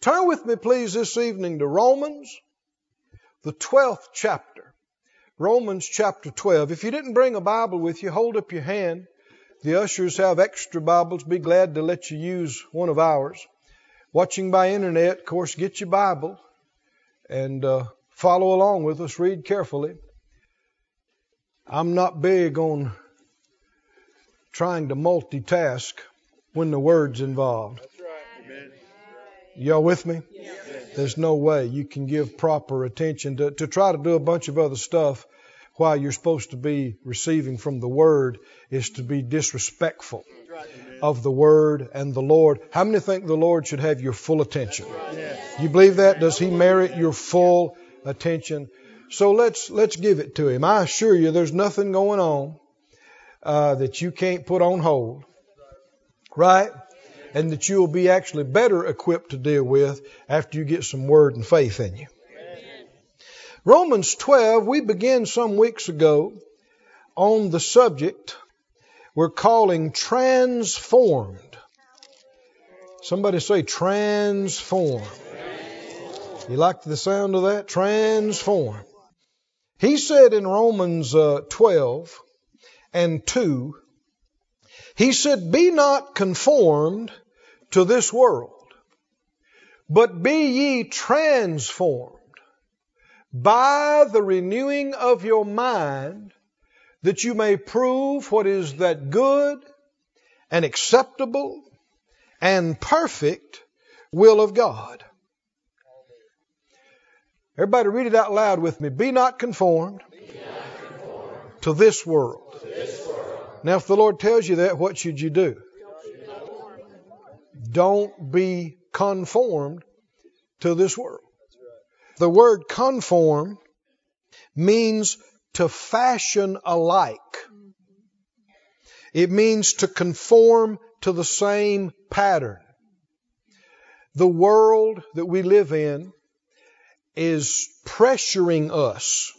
Turn with me, please, this evening to Romans, the 12th chapter. Romans chapter 12. If you didn't bring a Bible with you, hold up your hand. The ushers have extra Bibles. Be glad to let you use one of ours. Watching by internet, of course, get your Bible and follow along with us. Read carefully. I'm not big on trying to multitask when the word's involved. That's right. Amen. Y'all with me? Yes. There's no way you can give proper attention to try to do a bunch of other stuff while you're supposed to be receiving from the Word is to be disrespectful of the Word and the Lord. How many think the Lord should have your full attention? Yes. You believe that? Does He merit your full attention? So let's give it to Him. I assure you there's nothing going on that you can't put on hold. Right? And that you'll be actually better equipped to deal with after you get some word and faith in you. Amen. Romans 12, we began some weeks ago on the subject we're calling transformed. Somebody say transformed. You like the sound of that? Transformed. He said in Romans 12 and 2, he said, be not conformed to this world, but be ye transformed by the renewing of your mind, that you may prove what is that good and acceptable and perfect will of God. Everybody read it out loud with me. Be not conformed, to this world. Now, if the Lord tells you that, what should you do? Don't be conformed to this world. The word conform means to fashion alike. It means to conform to the same pattern. The world that we live in is pressuring us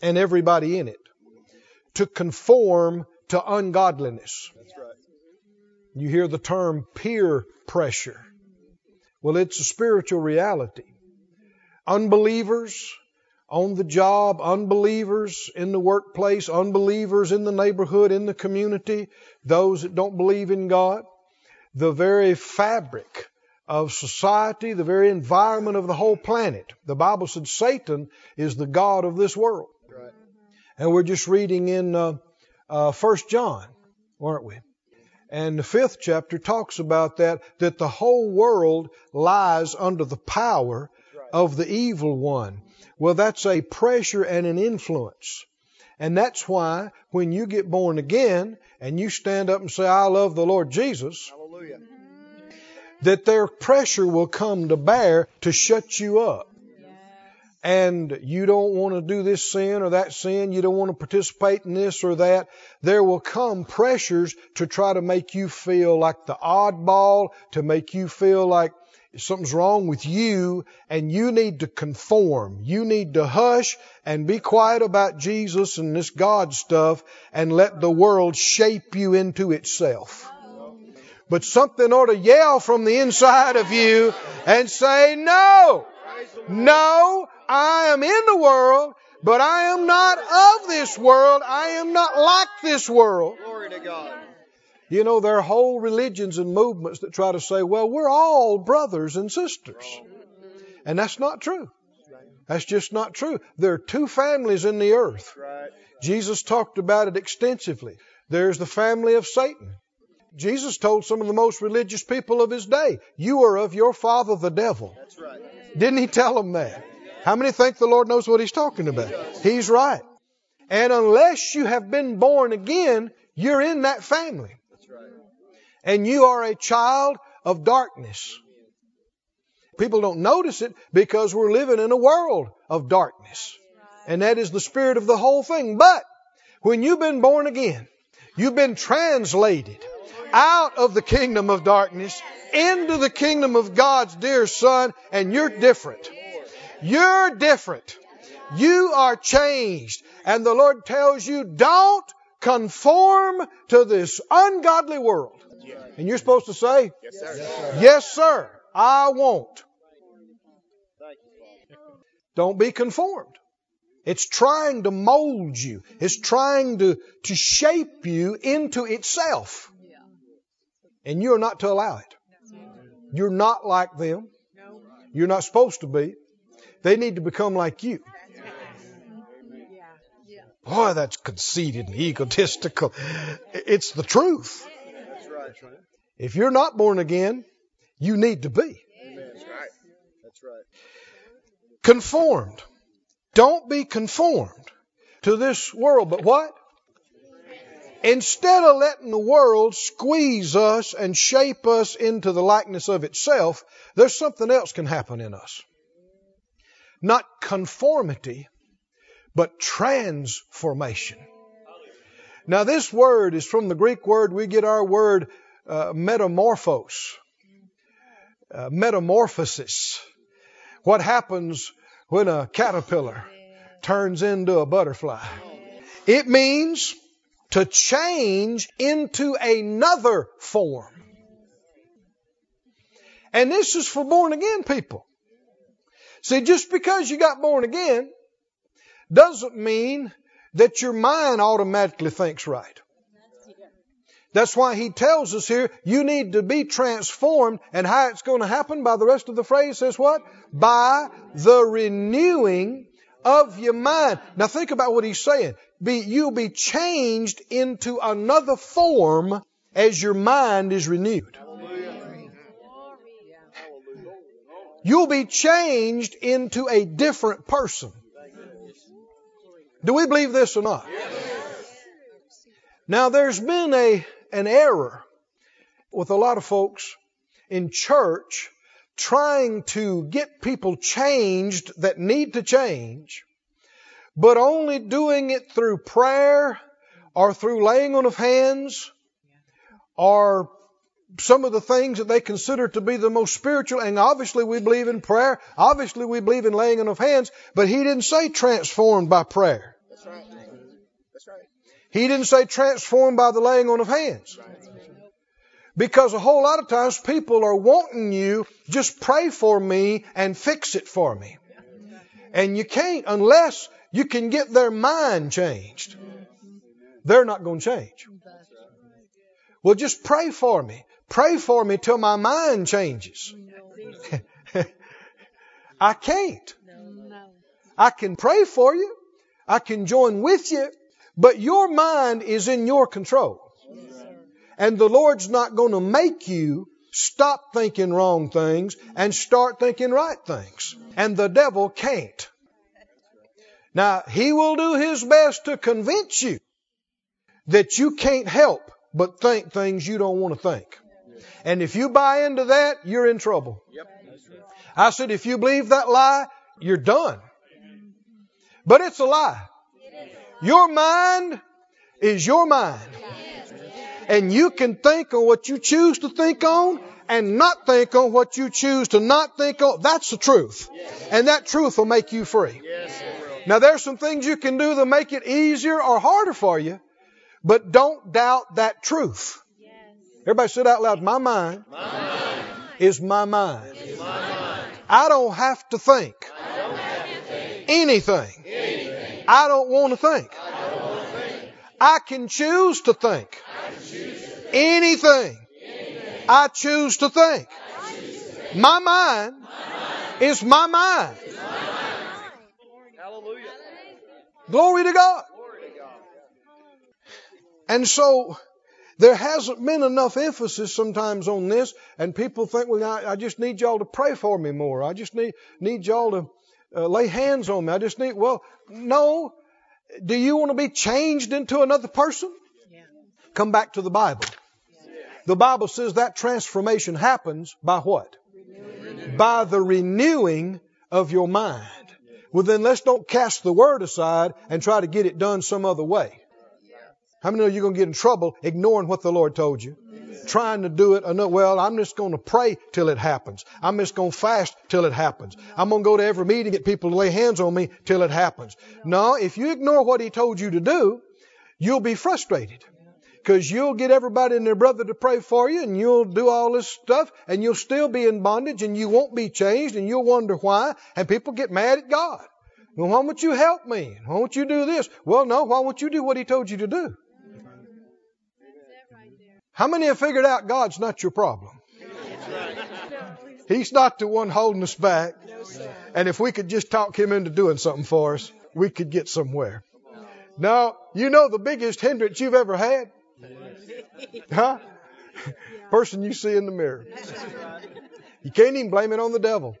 and everybody in it to conform to ungodliness. That's right. You hear the term peer pressure. Well, it's a spiritual reality. Unbelievers on the job, unbelievers in the workplace, unbelievers in the neighborhood, in the community, those that don't believe in God, the very fabric of society, the very environment of the whole planet. The Bible said Satan is the god of this world. Right. And we're just reading in 1 John, aren't we? And the 5th chapter talks about that the whole world lies under the power of the evil one. Well, that's a pressure and an influence. And that's why when you get born again and you stand up and say, I love the Lord Jesus, hallelujah, that their pressure will come to bear to shut you up. And you don't want to do this sin or that sin. You don't want to participate in this or that. There will come pressures to try to make you feel like the oddball, to make you feel like something's wrong with you, and you need to conform. You need to hush and be quiet about Jesus and this God stuff and let the world shape you into itself. But something ought to yell from the inside of you and say, no, no. I am in the world, but I am not of this world. I am not like this world. Glory to God. You know, there are whole religions and movements that try to say, well, we're all brothers and sisters. And that's not true. That's just not true. There are two families in the earth. Jesus talked about it extensively. There's the family of Satan. Jesus told some of the most religious people of his day, you are of your father, the devil. That's right. Didn't he tell them that? How many think the Lord knows what He's talking about? He's right. And unless you have been born again, you're in that family. That's right. And you are a child of darkness. People don't notice it because we're living in a world of darkness. And that is the spirit of the whole thing. But when you've been born again, you've been translated out of the kingdom of darkness into the kingdom of God's dear Son, and you're different. You're different. You are changed. And the Lord tells you, don't conform to this ungodly world. And you're supposed to say, yes, sir. Yes, sir. I won't. Don't be conformed. It's trying to mold you. It's trying to shape you into itself. And you're not to allow it. You're not like them. You're not supposed to be. They need to become like you. Boy, that's conceited and egotistical. It's the truth. If you're not born again, you need to be. That's right. Conformed. Don't be conformed to this world, but what? Instead of letting the world squeeze us and shape us into the likeness of itself, there's something else can happen in us. Not conformity, but transformation. Now this word is from the Greek word we get our word metamorphos. Metamorphosis. What happens when a caterpillar turns into a butterfly? It means to change into another form. And this is for born again people. See, just because you got born again doesn't mean that your mind automatically thinks right. That's why he tells us here, you need to be transformed. And how it's going to happen by the rest of the phrase says what? By the renewing of your mind. Now think about what he's saying. You'll be changed into another form as your mind is renewed. You'll be changed into a different person. Do we believe this or not? Yes. Now there's been an error with a lot of folks in church trying to get people changed that need to change, but only doing it through prayer or through laying on of hands or some of the things that they consider to be the most spiritual. And obviously we believe in prayer. Obviously we believe in laying on of hands, but he didn't say transformed by prayer. That's right. That's right. He didn't say transformed by the laying on of hands. Because a whole lot of times people are wanting you, just pray for me and fix it for me. And you can't unless you can get their mind changed. They're not going to change. Well, just pray for me. Pray for me till my mind changes. I can't. I can pray for you. I can join with you. But your mind is in your control. And the Lord's not going to make you stop thinking wrong things and start thinking right things. And the devil can't. Now, he will do his best to convince you that you can't help but think things you don't want to think. And if you buy into that, you're in trouble. I said, if you believe that lie, you're done. But it's a lie. Your mind is your mind. And you can think on what you choose to think on and not think on what you choose to not think on. That's the truth. And that truth will make you free. Now there's some things you can do that make it easier or harder for you, but don't doubt that truth. Everybody said out loud, my mind, is my mind. I don't have to think anything I don't want to think. I can choose to think anything I choose to think. My mind is my mind. Hallelujah. Glory to God. And so there hasn't been enough emphasis sometimes on this. And people think, well, I just need y'all to pray for me more. I just need y'all to lay hands on me. I just need, well, no. Do you want to be changed into another person? Come back to the Bible. The Bible says that transformation happens by what? Renewing. By the renewing of your mind. Well, then let's don't cast the word aside and try to get it done some other way. How many of you are going to get in trouble ignoring what the Lord told you? Yes. Trying to do it. Well, I'm just going to pray till it happens. I'm just going to fast till it happens. I'm going to go to every meeting, get people to lay hands on me till it happens. No, if you ignore what he told you to do, you'll be frustrated. because you'll get everybody and their brother to pray for you, and you'll do all this stuff, and you'll still be in bondage, and you won't be changed, and you'll wonder why, and people get mad at God. Well, why won't you help me? Why won't you do this? Well, no, why won't you do what He told you to do? How many have figured out God's not your problem? He's not the one holding us back. And if we could just talk Him into doing something for us, we could get somewhere. Now, you know the biggest hindrance you've ever had? Huh? Person you see in the mirror. You can't even blame it on the devil.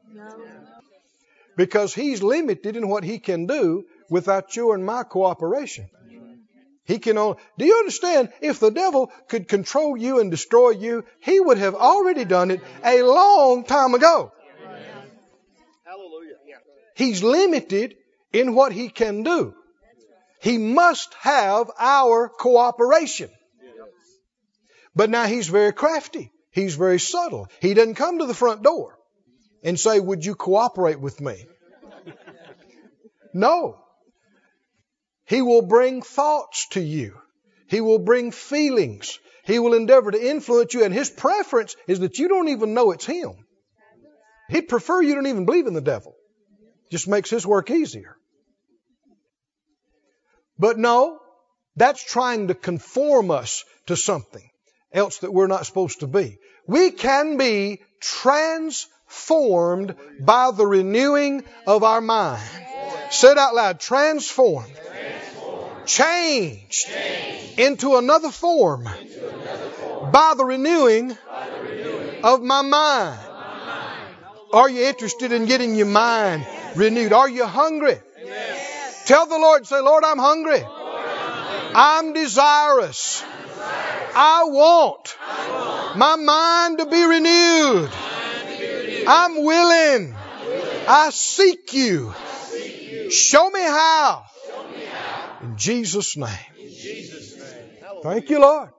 Because he's limited in what he can do without your and my cooperation. He can only, do you understand? If the devil could control you and destroy you, he would have already done it a long time ago. Hallelujah. He's limited in what he can do. He must have our cooperation. But now he's very crafty. He's very subtle. He doesn't come to the front door and say, would you cooperate with me? No. He will bring thoughts to you. He will bring feelings. He will endeavor to influence you. And his preference is that you don't even know it's him. He'd prefer you don't even believe in the devil. Just makes his work easier. But no, that's trying to conform us to something else that we're not supposed to be. We can be transformed by the renewing of our mind. Say it out loud. Transformed. Changed into another form by the renewing of my mind. Are you interested in getting your mind renewed? Are you hungry? Tell the Lord, say, Lord, I'm hungry. Lord, I'm desirous. I want my mind to be renewed. I'm willing. I seek you. Show me how. In Jesus' name. Thank you, Lord.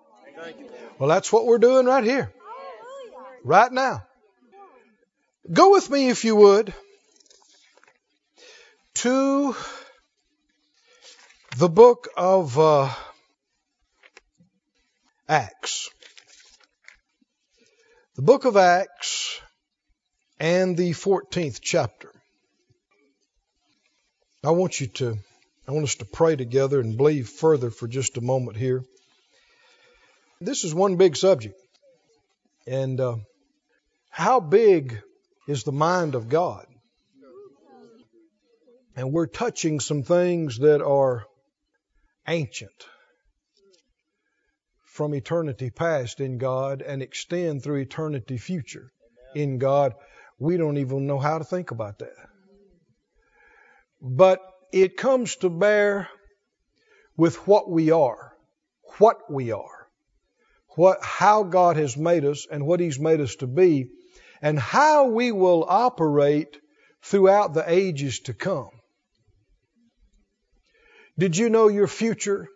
Thank you. Well, that's what we're doing right here. Right now. Go with me, if you would, to the book of Acts. The book of Acts and the 14th chapter. I want us to pray together and believe further for just a moment here. This is one big subject. And how big is the mind of God? And we're touching some things that are ancient from eternity past in God and extend through eternity future in God. We don't even know how to think about that. But it comes to bear with what we are, how God has made us and what He's made us to be, and how we will operate throughout the ages to come. Did you know your future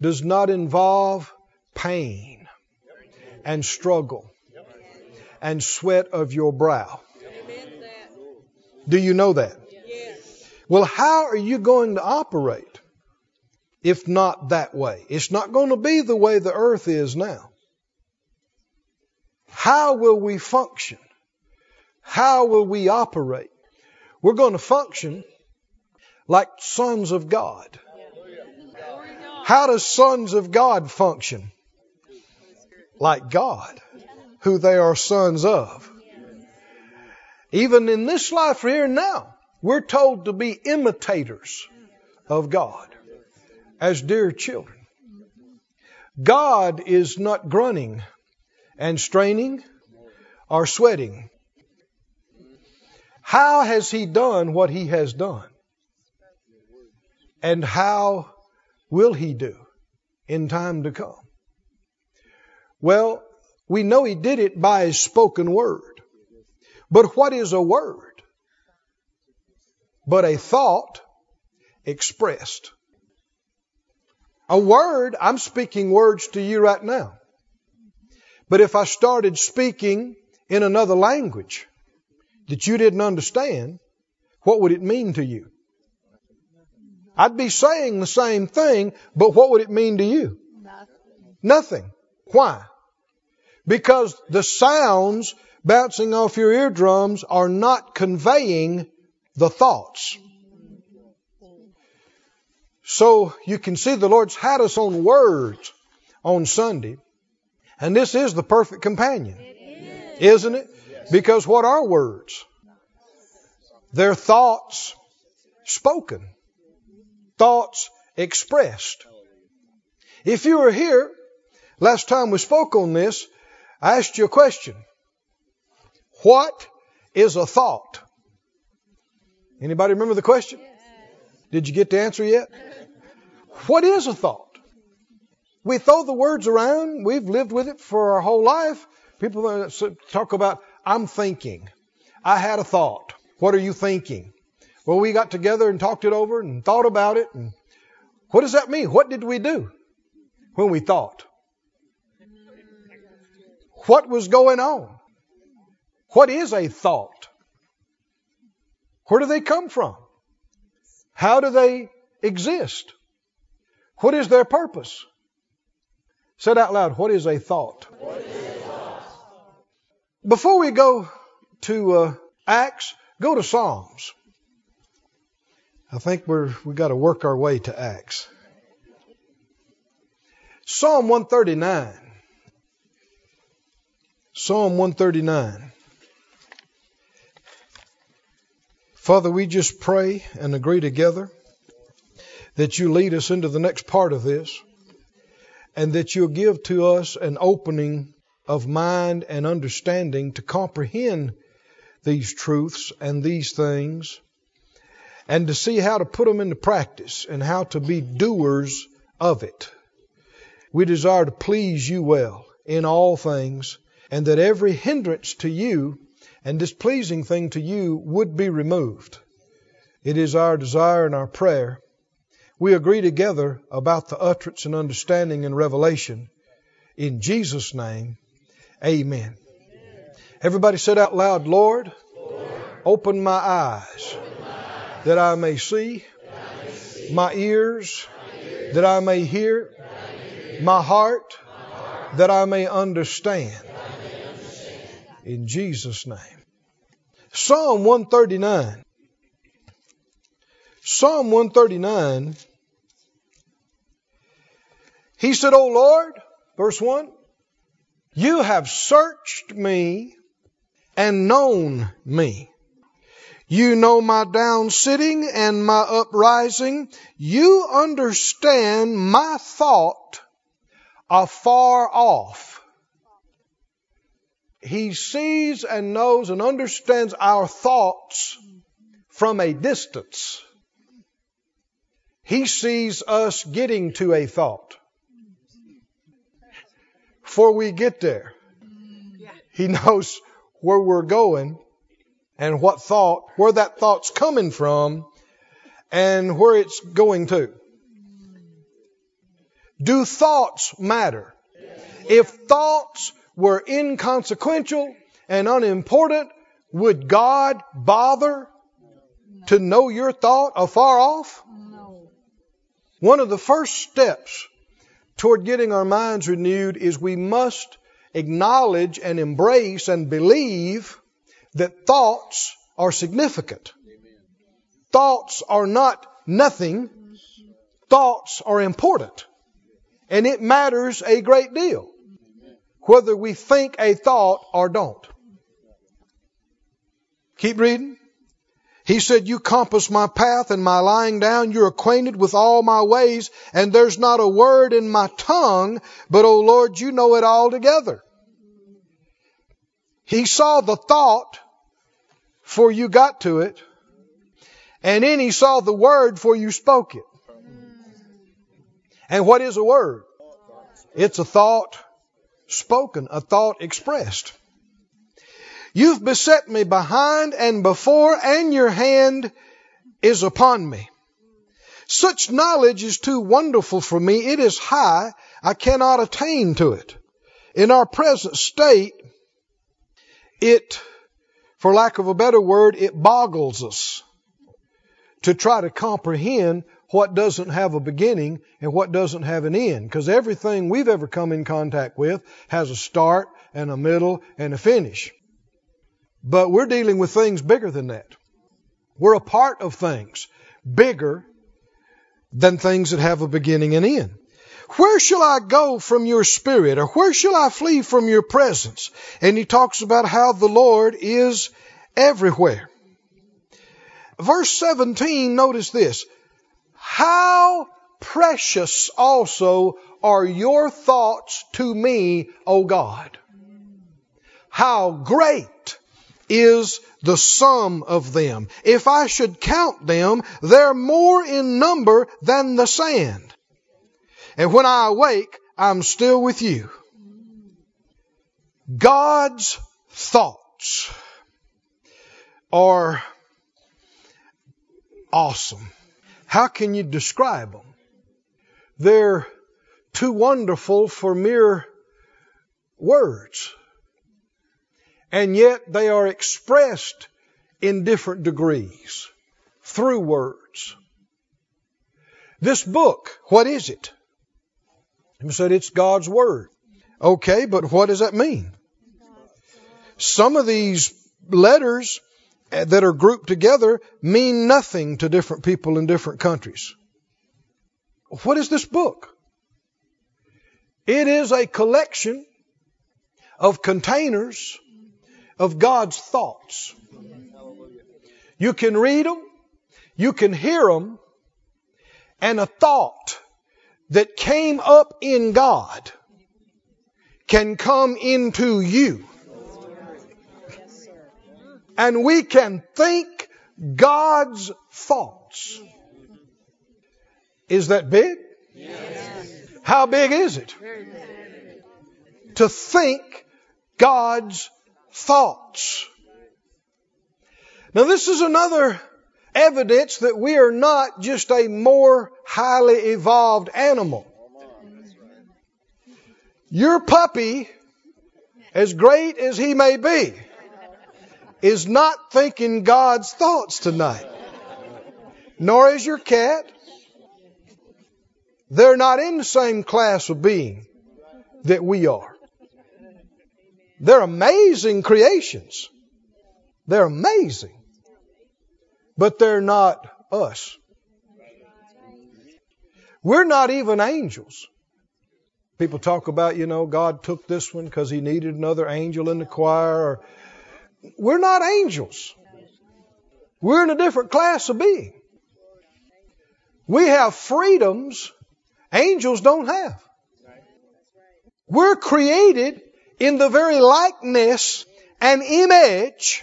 does not involve pain and struggle and sweat of your brow? Do you know that? Well, how are you going to operate if not that way? It's not going to be the way the earth is now. How will we function? How will we operate? We're going to function like sons of God. How do sons of God function? Like God, who they are sons of. Even in this life here and now, we're told to be imitators of God as dear children. God is not grunting and straining or sweating. How has He done what He has done? And how will He do in time to come? Well, we know He did it by His spoken word. But what is a word but a thought expressed? A word, I'm speaking words to you right now. But if I started speaking in another language that you didn't understand, what would it mean to you? I'd be saying the same thing, but what would it mean to you? Nothing. Nothing. Why? Because the sounds bouncing off your eardrums are not conveying the thoughts. So you can see the Lord's had us on words on Sunday. And this is the perfect companion, isn't it? Because what are words? They're thoughts spoken, thoughts expressed. If you were here, last time we spoke on this, I asked you a question. What is a thought? Anybody remember the question? Did you get the answer yet? What is a thought? We throw the words around. We've lived with it for our whole life. People talk about, I'm thinking. I had a thought. What are you thinking? Well, we got together and talked it over and thought about it. And what does that mean? What did we do when we thought? What was going on? What is a thought? Where do they come from? How do they exist? What is their purpose? Say it out loud. What is a thought? What is a thought? Before we go to Acts, go to Psalms. I think we got to work our way to Acts. Psalm 139. Psalm 139. Father, we just pray and agree together that you lead us into the next part of this, and that you'll give to us an opening of mind and understanding to comprehend these truths and these things, and to see how to put them into practice and how to be doers of it. We desire to please you well in all things, and that every hindrance to you and displeasing thing to you would be removed. It is our desire and our prayer. We agree together about the utterance and understanding and revelation. In Jesus' name, amen. Everybody said out loud, Lord, open my eyes that I may see, my ears that I may hear, my heart that I may understand. In Jesus' name. Psalm 139. Psalm 139. He said, O Lord, verse 1, you have searched me and known me. You know my down sitting and my uprising. You understand my thought afar off. He sees and knows and understands our thoughts from a distance. He sees us getting to a thought. Before we get there, he knows where we're going and what thought, where that thought's coming from and where it's going to. Do thoughts matter? If thoughts were inconsequential and unimportant, would God bother to know your thought afar off? No. One of the first steps toward getting our minds renewed is we must acknowledge and embrace and believe that thoughts are significant. Amen. Thoughts are not nothing. Thoughts are important. And it matters a great deal whether we think a thought or don't. Keep reading. He said, you compass my path and my lying down. You're acquainted with all my ways, and there's not a word in my tongue, but O Lord, you know it all together. He saw the thought before you got to it, and then he saw the word before you spoke it. And what is a word? It's a thought spoken, a thought expressed. You've beset me behind and before, and your hand is upon me. Such knowledge is too wonderful for me. It is high. I cannot attain to it. In our present state, it, for lack of a better word, it boggles us to try to comprehend what doesn't have a beginning and what doesn't have an end. Because everything we've ever come in contact with has a start and a middle and a finish. But we're dealing with things bigger than that. We're a part of things bigger than things that have a beginning and end. Where shall I go from your spirit? Or where shall I flee from your presence? And he talks about how the Lord is everywhere. Verse 17, notice this. How precious also are your thoughts to me, O God. How great is the sum of them. If I should count them, they're more in number than the sand. And when I awake, I'm still with you. God's thoughts are awesome. How can you describe them? They're too wonderful for mere words. And yet they are expressed in different degrees through words. This book, what is it? He said it's God's Word. Okay, but what does that mean? Some of these letters that are grouped together mean nothing to different people in different countries. What is this book? It is a collection of containers of God's thoughts. You can read them, you can hear them, and a thought that came up in God can come into you. And we can think God's thoughts. Is that big? Yes. How big is it? To think God's thoughts. Now, this is another evidence that we are not just a more highly evolved animal. Your puppy, as great as he may be, is not thinking God's thoughts tonight. Nor is your cat. They're not in the same class of being that we are. They're amazing creations. They're amazing. But they're not us. We're not even angels. People talk about, God took this one because he needed another angel in the choir. We're not angels. We're in a different class of being. We have freedoms angels don't have. We're created in the very likeness and image.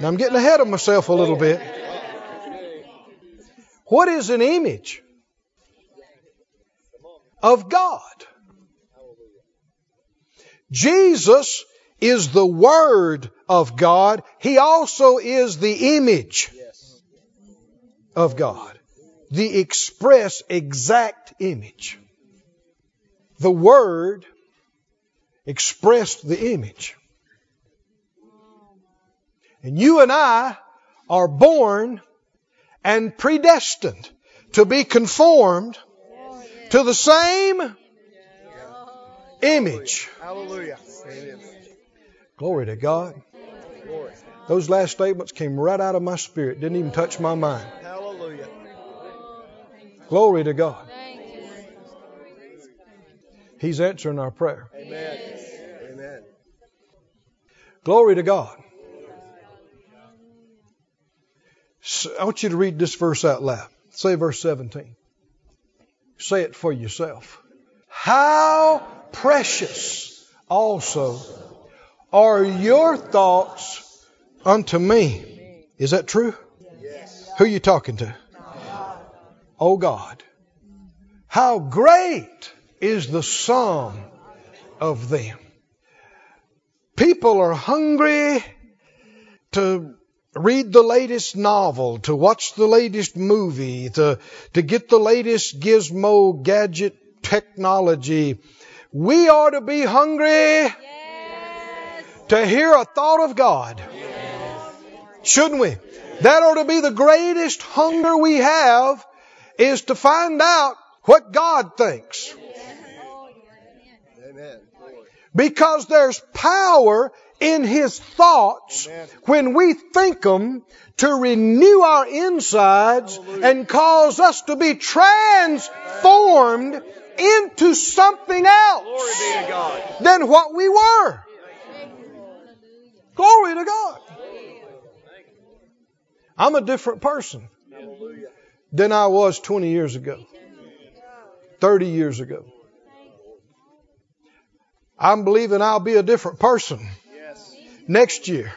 Now, I'm getting ahead of myself a little bit. What is an image? Of God. Jesus is the Word of God. He also is the image of God. The express, exact image. The Word expressed the image. And you and I are born and predestined to be conformed to the same image. Hallelujah. Glory to God. Those last statements came right out of my spirit. Didn't even touch my mind. Hallelujah. Glory to God. He's answering our prayer. Amen. Amen. Glory to God. So I want you to read this verse out loud. Say verse 17. Say it for yourself. How precious also are your thoughts unto me. Is that true? Yes. Who are you talking to? God. Oh God. How great is the sum of them. People are hungry to read the latest novel, to watch the latest movie, to get the latest gizmo gadget technology. We ought to be hungry to hear a thought of God. Yes. Shouldn't we? That ought to be the greatest hunger we have is to find out what God thinks. Amen. Because there's power in His thoughts. Amen. When we think them, to renew our insides. Hallelujah. And cause us to be transformed into something else. Glory be to God. Than what we were. Glory to God. I'm a different person than I was 20 years ago, 30 years ago. I'm believing I'll be a different person next year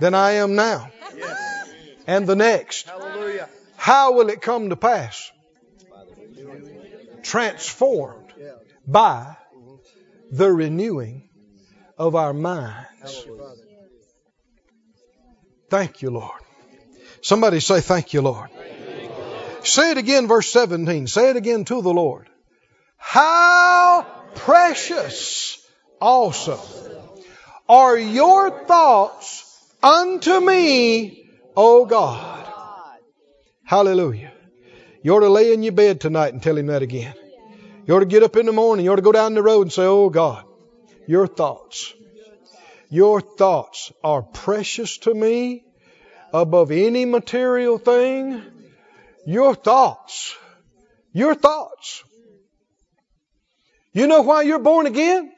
than I am now. And the next. How will it come to pass? Transformed by the renewing of our minds. Thank you, Lord. Somebody say, thank you, Lord. Thank you, Lord. Say it again, verse 17. Say it again to the Lord. How precious also are your thoughts unto me, O God. Hallelujah. You ought to lay in your bed tonight and tell Him that again. You ought to get up in the morning. You ought to go down the road and say, oh God, your thoughts. Your thoughts are precious to me above any material thing. Your thoughts. Your thoughts. You know why you're born again?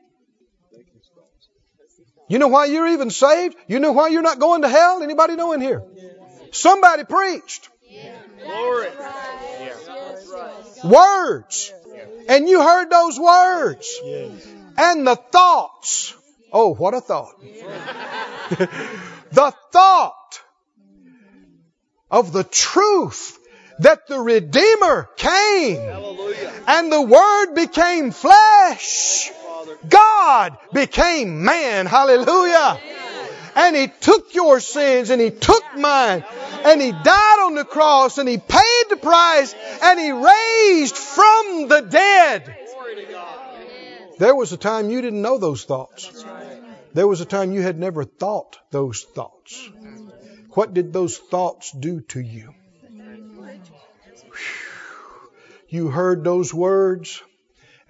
You know why you're even saved? You know why you're not going to hell? Anybody know in here? Somebody preached. Glory. Words. And you heard those words. And the thoughts. Oh, what a thought. The thought of the truth that the Redeemer came. Hallelujah. And the Word became flesh. God became man. Hallelujah. And He took your sins and He took mine. And He died on the cross and He paid the price and He raised from the dead. Glory to God. There was a time you didn't know those thoughts. There was a time you had never thought those thoughts. What did those thoughts do to you? You heard those words.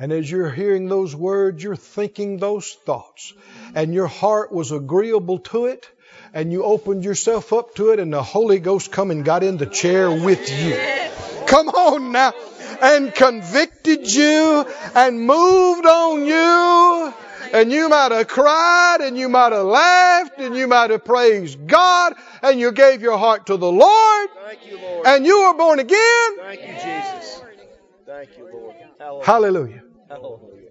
And as you're hearing those words, you're thinking those thoughts. And your heart was agreeable to it. And you opened yourself up to it. And the Holy Ghost come and got in the chair with you. Come on now. And convicted you and moved on you. And you might have cried and you might have laughed and you might have praised God. And you gave your heart to the Lord. Thank you, Lord. And you were born again. Thank you, Jesus. Thank you, Lord. Hallelujah. Hallelujah.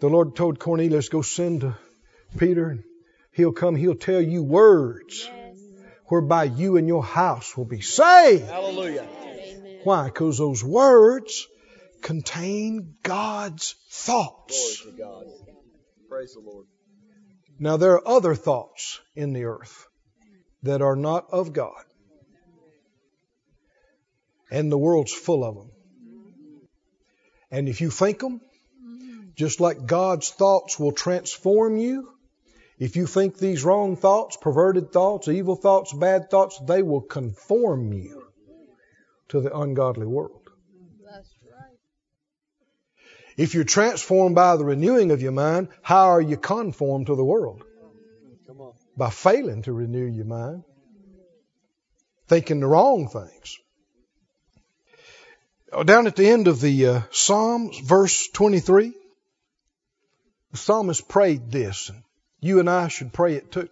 The Lord told Cornelius, go send to Peter. And he'll come. He'll tell you words whereby you and your house will be saved. Hallelujah. Why? Because those words contain God's thoughts. Glory to God. Praise the Lord. Now there are other thoughts in the earth that are not of God. And the world's full of them. And if you think them, just like God's thoughts will transform you, if you think these wrong thoughts, perverted thoughts, evil thoughts, bad thoughts, they will conform you to the ungodly world. That's right. If you're transformed by the renewing of your mind, how are you conformed to the world? Come on. By failing to renew your mind, thinking the wrong things. Down at the end of the Psalms, verse 23, the psalmist prayed this, and you and I should pray it too.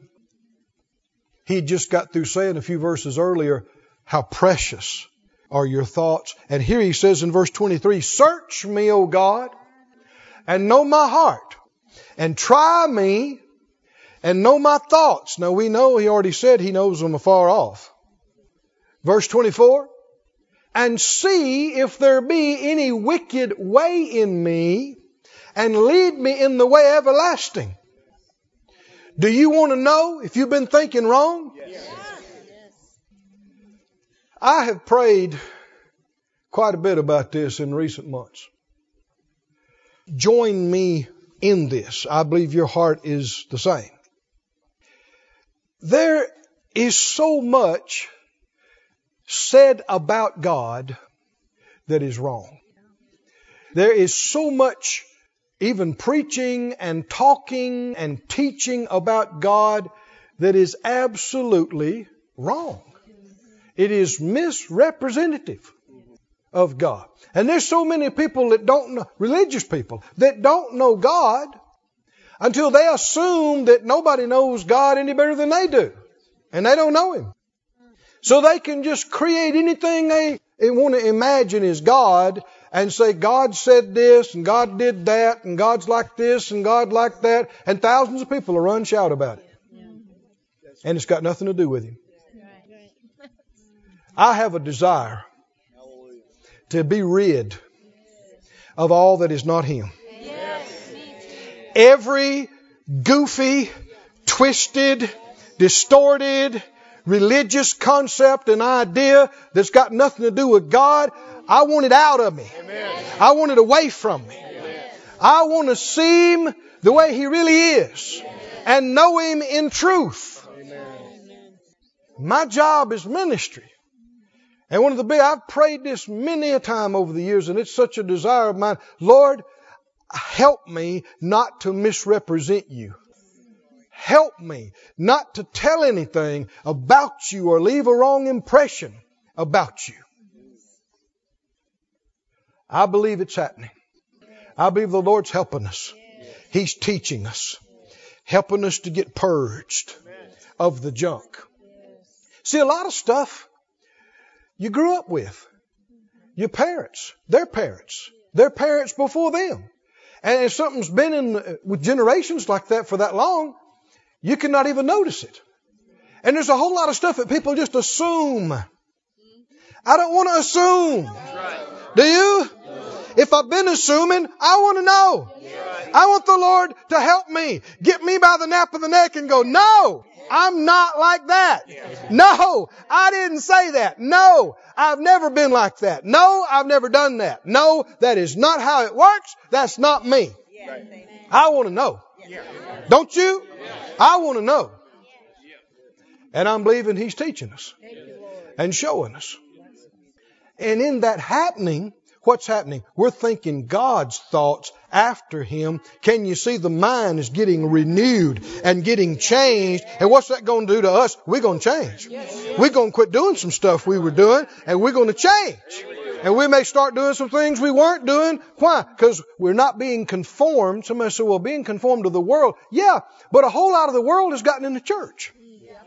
He just got through saying a few verses earlier how precious are your thoughts. And here he says in verse 23, search me, O God, and know my heart, and try me, and know my thoughts. Now we know he already said he knows them afar off. Verse 24, and see if there be any wicked way in me, and lead me in the way everlasting. Do you want to know if you've been thinking wrong? Yes. I have prayed quite a bit about this in recent months. Join me in this. I believe your heart is the same. There is so much said about God that is wrong. There is so much even preaching and talking and teaching about God that is absolutely wrong. It is misrepresentative of God. And there's so many people that don't know, religious people, that don't know God until they assume that nobody knows God any better than they do. And they don't know Him. So they can just create anything they want to imagine is God and say God said this and God did that and God's like this and God like that. And thousands of people will run and shout about it. And it's got nothing to do with Him. I have a desire to be rid of all that is not Him. Every goofy, twisted, distorted religious concept and idea that's got nothing to do with God, I want it out of me. Amen. I want it away from me. Amen. I want to see Him the way He really is. Amen. And know Him in truth. Amen. My job is ministry. And one of the big, I've prayed this many a time over the years, and it's such a desire of mine. Lord, help me not to misrepresent You. Help me not to tell anything about You or leave a wrong impression about You. I believe it's happening. I believe the Lord's helping us. He's teaching us, helping us to get purged of the junk. See, a lot of stuff you grew up with, your parents, their parents before them. And if something's been in with generations like that for that long, you cannot even notice it. And there's a whole lot of stuff that people just assume. I don't want to assume. Right. Do you? No. If I've been assuming, I want to know. Right. I want the Lord to help me. Get me by the nape of the neck and go, no, I'm not like that. No, I didn't say that. No, I've never been like that. No, I've never done that. No, that is not how it works. That's not me. Right. I want to know. Yeah. Don't you? Yeah. I want to know. And I'm believing He's teaching us and showing us. And in that happening, what's happening? We're thinking God's thoughts after Him. Can you see the mind is getting renewed and getting changed? And what's that going to do to us? We're going to change. We're going to quit doing some stuff we were doing, and we're going to change. And we may start doing some things we weren't doing. Why? Because we're not being conformed. Somebody said, well, being conformed to the world. Yeah, but a whole lot of the world has gotten in the church. Yeah.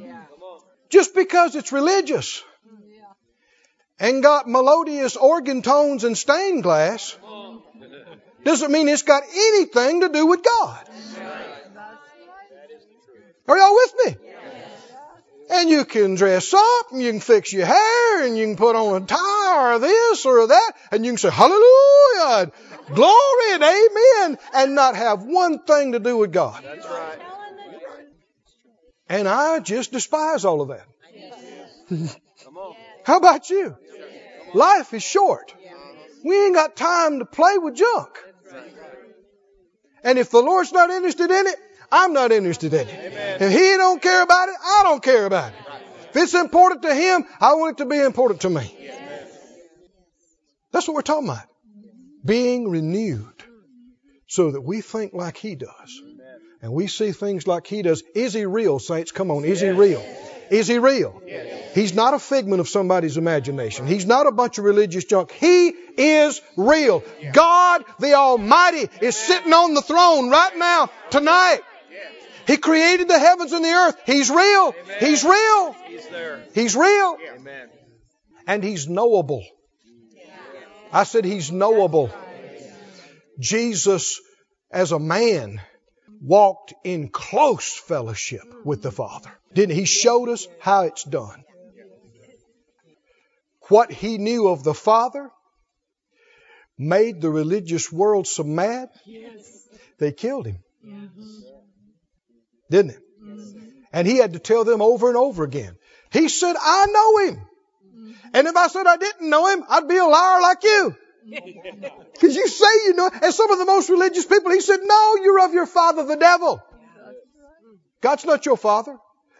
Yeah. Just because it's religious and got melodious organ tones and stained glass doesn't mean it's got anything to do with God. Are y'all with me? And you can dress up and you can fix your hair and you can put on a tie or this or that. And you can say hallelujah, and glory and amen, and not have one thing to do with God. That's right. And I just despise all of that. How about you? Life is short. We ain't got time to play with junk. And if the Lord's not interested in it, I'm not interested in it. Amen. If He don't care about it, I don't care about it. If it's important to Him, I want it to be important to me. Amen. That's what we're talking about. Being renewed so that we think like He does. And we see things like He does. Is He real, saints? Come on, is He real? Is He real? He's not a figment of somebody's imagination. He's not a bunch of religious junk. He is real. God the Almighty is sitting on the throne right now, tonight. He created the heavens and the earth. He's real. Amen. He's real. He's there. He's real. Amen. And He's knowable. I said He's knowable. Jesus, as a man, walked in close fellowship with the Father. Didn't He? Showed us how it's done. What He knew of the Father made the religious world so mad, they killed Him. Didn't it? And He had to tell them over and over again. He said, I know Him. And if I said I didn't know Him, I'd be a liar like you. Because you say you know. And some of the most religious people, He said, no, you're of your father, the devil. God's not your father.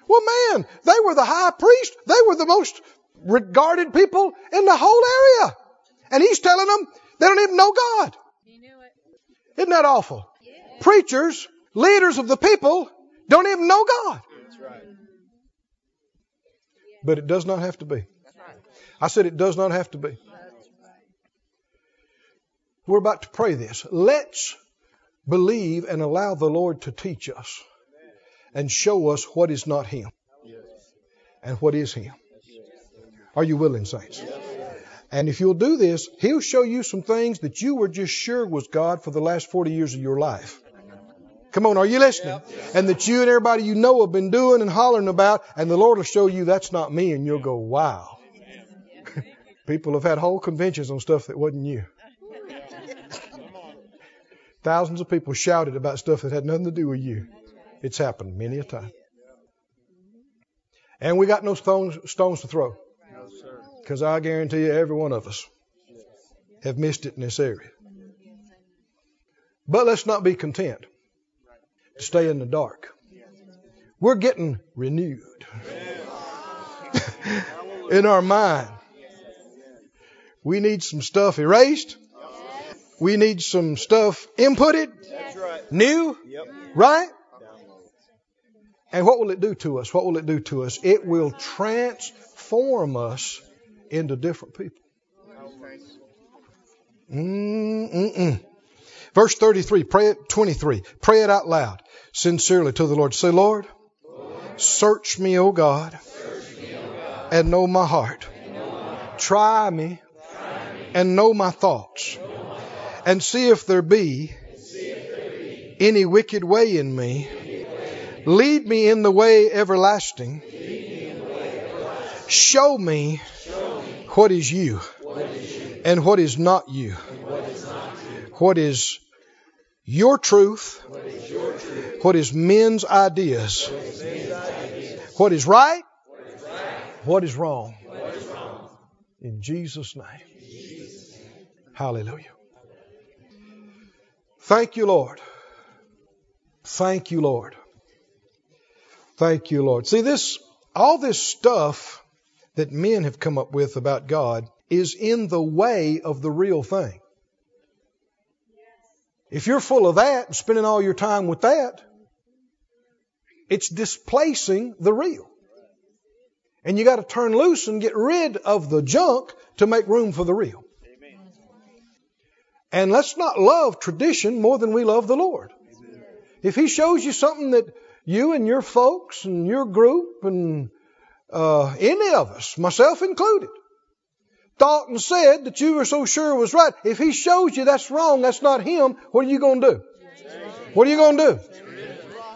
Well, man, they were the high priest. They were the most regarded people in the whole area. And he's telling them they don't even know God. He knew it. Isn't that awful? Yeah. Preachers, leaders of the people, don't even know God. That's right. But it does not have to be. I said it does not have to be. We're about to pray this. Let's believe and allow the Lord to teach us and show us what is not Him and what is Him. Are you willing, saints? And if you'll do this, He'll show you some things that you were just sure was God for the last 40 years of your life. Come on, are you listening? And that you and everybody you know have been doing and hollering about, and the Lord will show you that's not me, and you'll go, wow. People have had whole conventions on stuff that wasn't you. Thousands of people shouted about stuff that had nothing to do with you. It's happened many a time. And we got no stones to throw. Because I guarantee you every one of us have missed it in this area. But let's not be content to stay in the dark. We're getting renewed in our mind. We need some stuff erased. We need some stuff inputted. That's right. New. Yep. Right? And what will it do to us? What will it do to us? It will transform us into different people. Verse 33. Pray it. 23. Pray it out loud. Sincerely to the Lord. Say, Lord, search me, O God, and know my heart. Try me and know my thoughts. And see if there be any wicked way in me. Lead me in the way everlasting. Show me what is you and what is not you. What is your truth? What is men's ideas? What is right? What is wrong? In Jesus' name. Hallelujah. Thank you, Lord. Thank you, Lord. Thank you, Lord. See, all this stuff that men have come up with about God is in the way of the real thing. If you're full of that and spending all your time with that, it's displacing the real. And you got to turn loose and get rid of the junk to make room for the real. And let's not love tradition more than we love the Lord. Amen. If He shows you something that you and your folks and your group and any of us, myself included, thought and said that you were so sure was right. If He shows you that's wrong, that's not Him, what are you going to do? Amen. What are you going to do? Amen.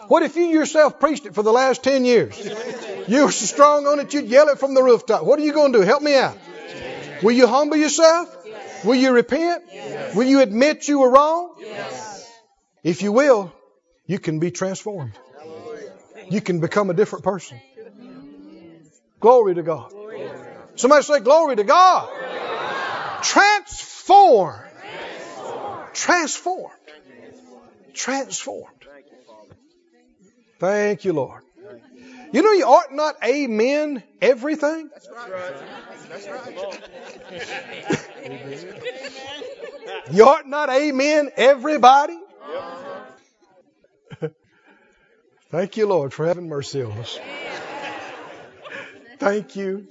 What if you yourself preached it for the last 10 years? Amen. You were so strong on it, you'd yell it from the rooftop. What are you going to do? Help me out. Amen. Will you humble yourself? Will you repent? Yes. Will you admit you were wrong? Yes. If you will, you can be transformed. You can become a different person. Glory to God. Somebody say, glory to God. Glory to God. Transformed. Transformed. Transformed. Thank you, Lord. You know, you ought not amen everything. That's right. That's right. You ought not amen everybody. Yep. Thank you, Lord, for having mercy on us. Thank you.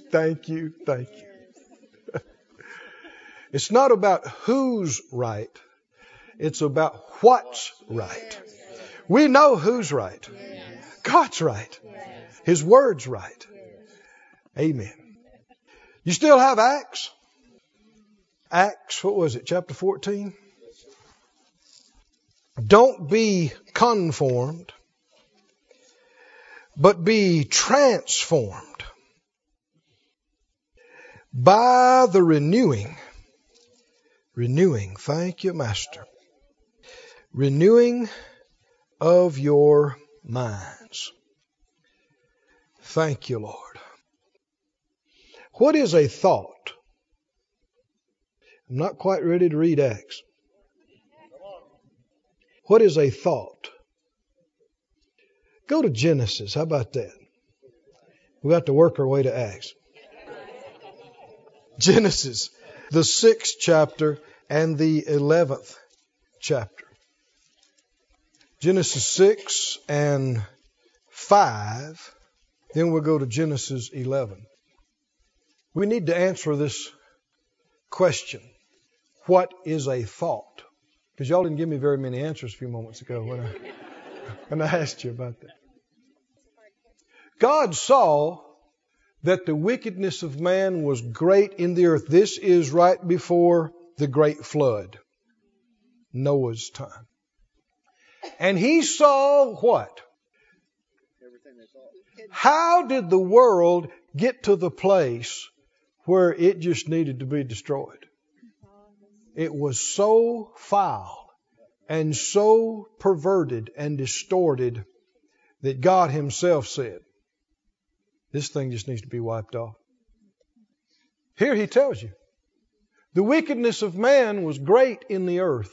It's not about who's right. It's about what's right. We know who's right. God's right. His word's right. Amen. You still have Acts? Acts, what was it? Chapter 14. Don't be conformed, but be transformed by the renewing. Thank you, Master. Renewing of your minds. Thank you, Lord. What is a thought? I'm not quite ready to read Acts. What is a thought? Go to Genesis. How about that? We'll have to work our way to Acts. Genesis, the 6th chapter and the 11th chapter. Genesis 6 and 5. Then we'll go to Genesis 11. We need to answer this question. What is a thought? Because y'all didn't give me very many answers a few moments ago when I asked you about that. God saw that the wickedness of man was great in the earth. This is right before the great flood, Noah's time. And he saw what? How did the world get to the place where it just needed to be destroyed? It was so foul and so perverted and distorted that God himself said, this thing just needs to be wiped off. Here he tells you, the wickedness of man was great in the earth.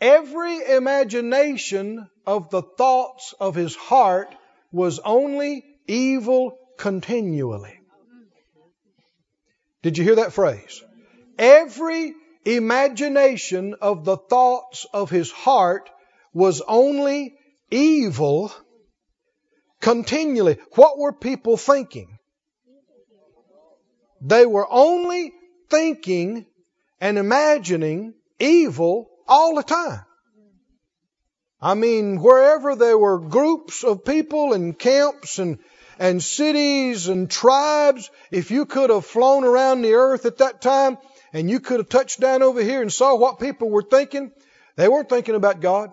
Every imagination of the thoughts of his heart was only evil continually. Did you hear that phrase? Every imagination of the thoughts of his heart was only evil continually. What were people thinking? They were only thinking and imagining evil all the time. I mean, wherever there were groups of people and camps and cities and tribes, if you could have flown around the earth at that time and you could have touched down over here and saw what people were thinking, they weren't thinking about God.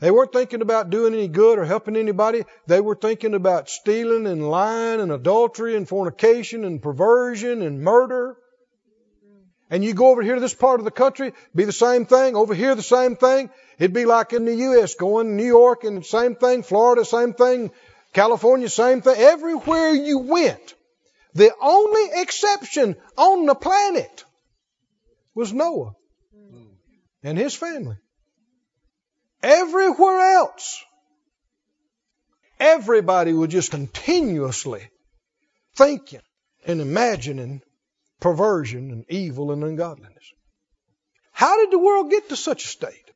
They weren't thinking about doing any good or helping anybody. They were thinking about stealing and lying and adultery and fornication and perversion and murder. And you go over here to this part of the country, be the same thing. Over here, the same thing. It'd be like in the U.S., going to New York and the same thing, Florida, same thing, California, same thing. Everywhere you went, the only exception on the planet was Noah and his family. Everywhere else, everybody was just continuously thinking and imagining perversion and evil and ungodliness. How did the world get to such a state?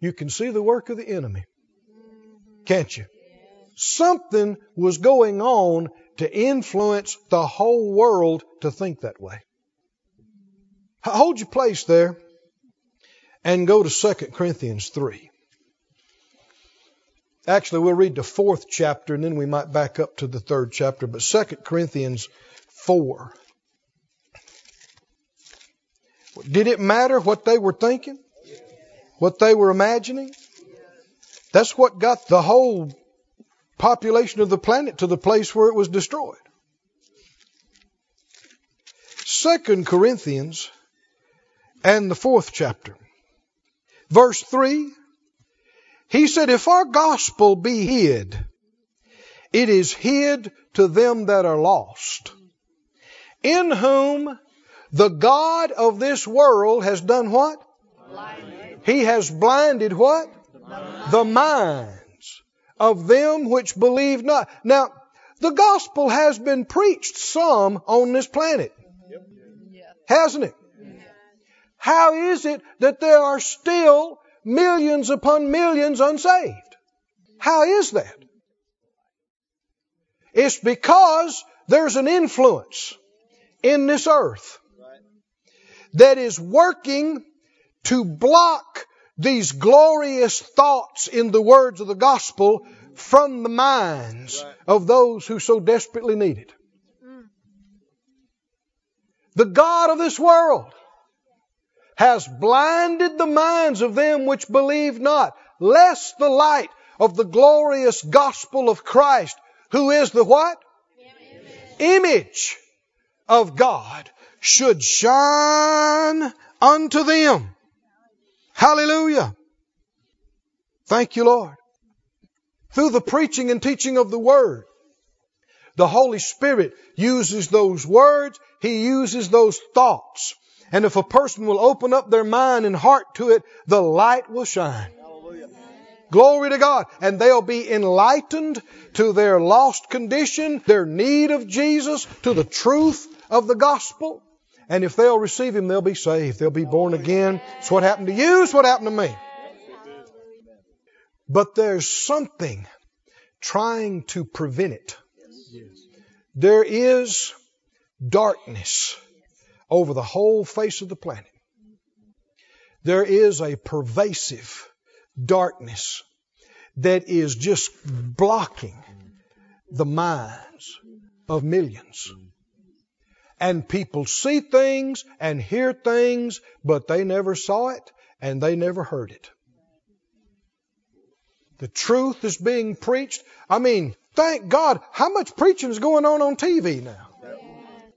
You can see the work of the enemy, can't you? Something was going on to influence the whole world to think that way. Hold your place there and go to 2 Corinthians 3. Actually, we'll read the 4th chapter and then we might back up to the 3rd chapter. But 2 Corinthians 4. Did it matter what they were thinking? What they were imagining? That's what got the whole population of the planet to the place where it was destroyed. 2 Corinthians and the 4th chapter. Verse 3. He said, if our gospel be hid, it is hid to them that are lost, in whom the God of this world has done what? Blinded. He has blinded what? The minds of them which believe not. Now, the gospel has been preached some on this planet. Hasn't it? How is it that there are still millions upon millions unsaved? How is that? It's because there's an influence in this earth that is working to block these glorious thoughts, in the words of the gospel, from the minds of those who so desperately need it. The God of this world has blinded the minds of them which believe not, lest the light of the glorious gospel of Christ, who is the what? Image of God, should shine unto them. Hallelujah. Thank you, Lord. Through the preaching and teaching of the Word, the Holy Spirit uses those words. He uses those thoughts. And if a person will open up their mind and heart to it, the light will shine. Hallelujah. Glory to God. And they'll be enlightened to their lost condition, their need of Jesus, to the truth of the gospel. And if they'll receive Him, they'll be saved. They'll be born again. It's what happened to you. It's what happened to me. But there's something trying to prevent it. There is darkness over the whole face of the planet. There is a pervasive darkness that is just blocking the minds of millions. And people see things and hear things, but they never saw it and they never heard it. The truth is being preached. I mean, thank God, how much preaching is going on TV now?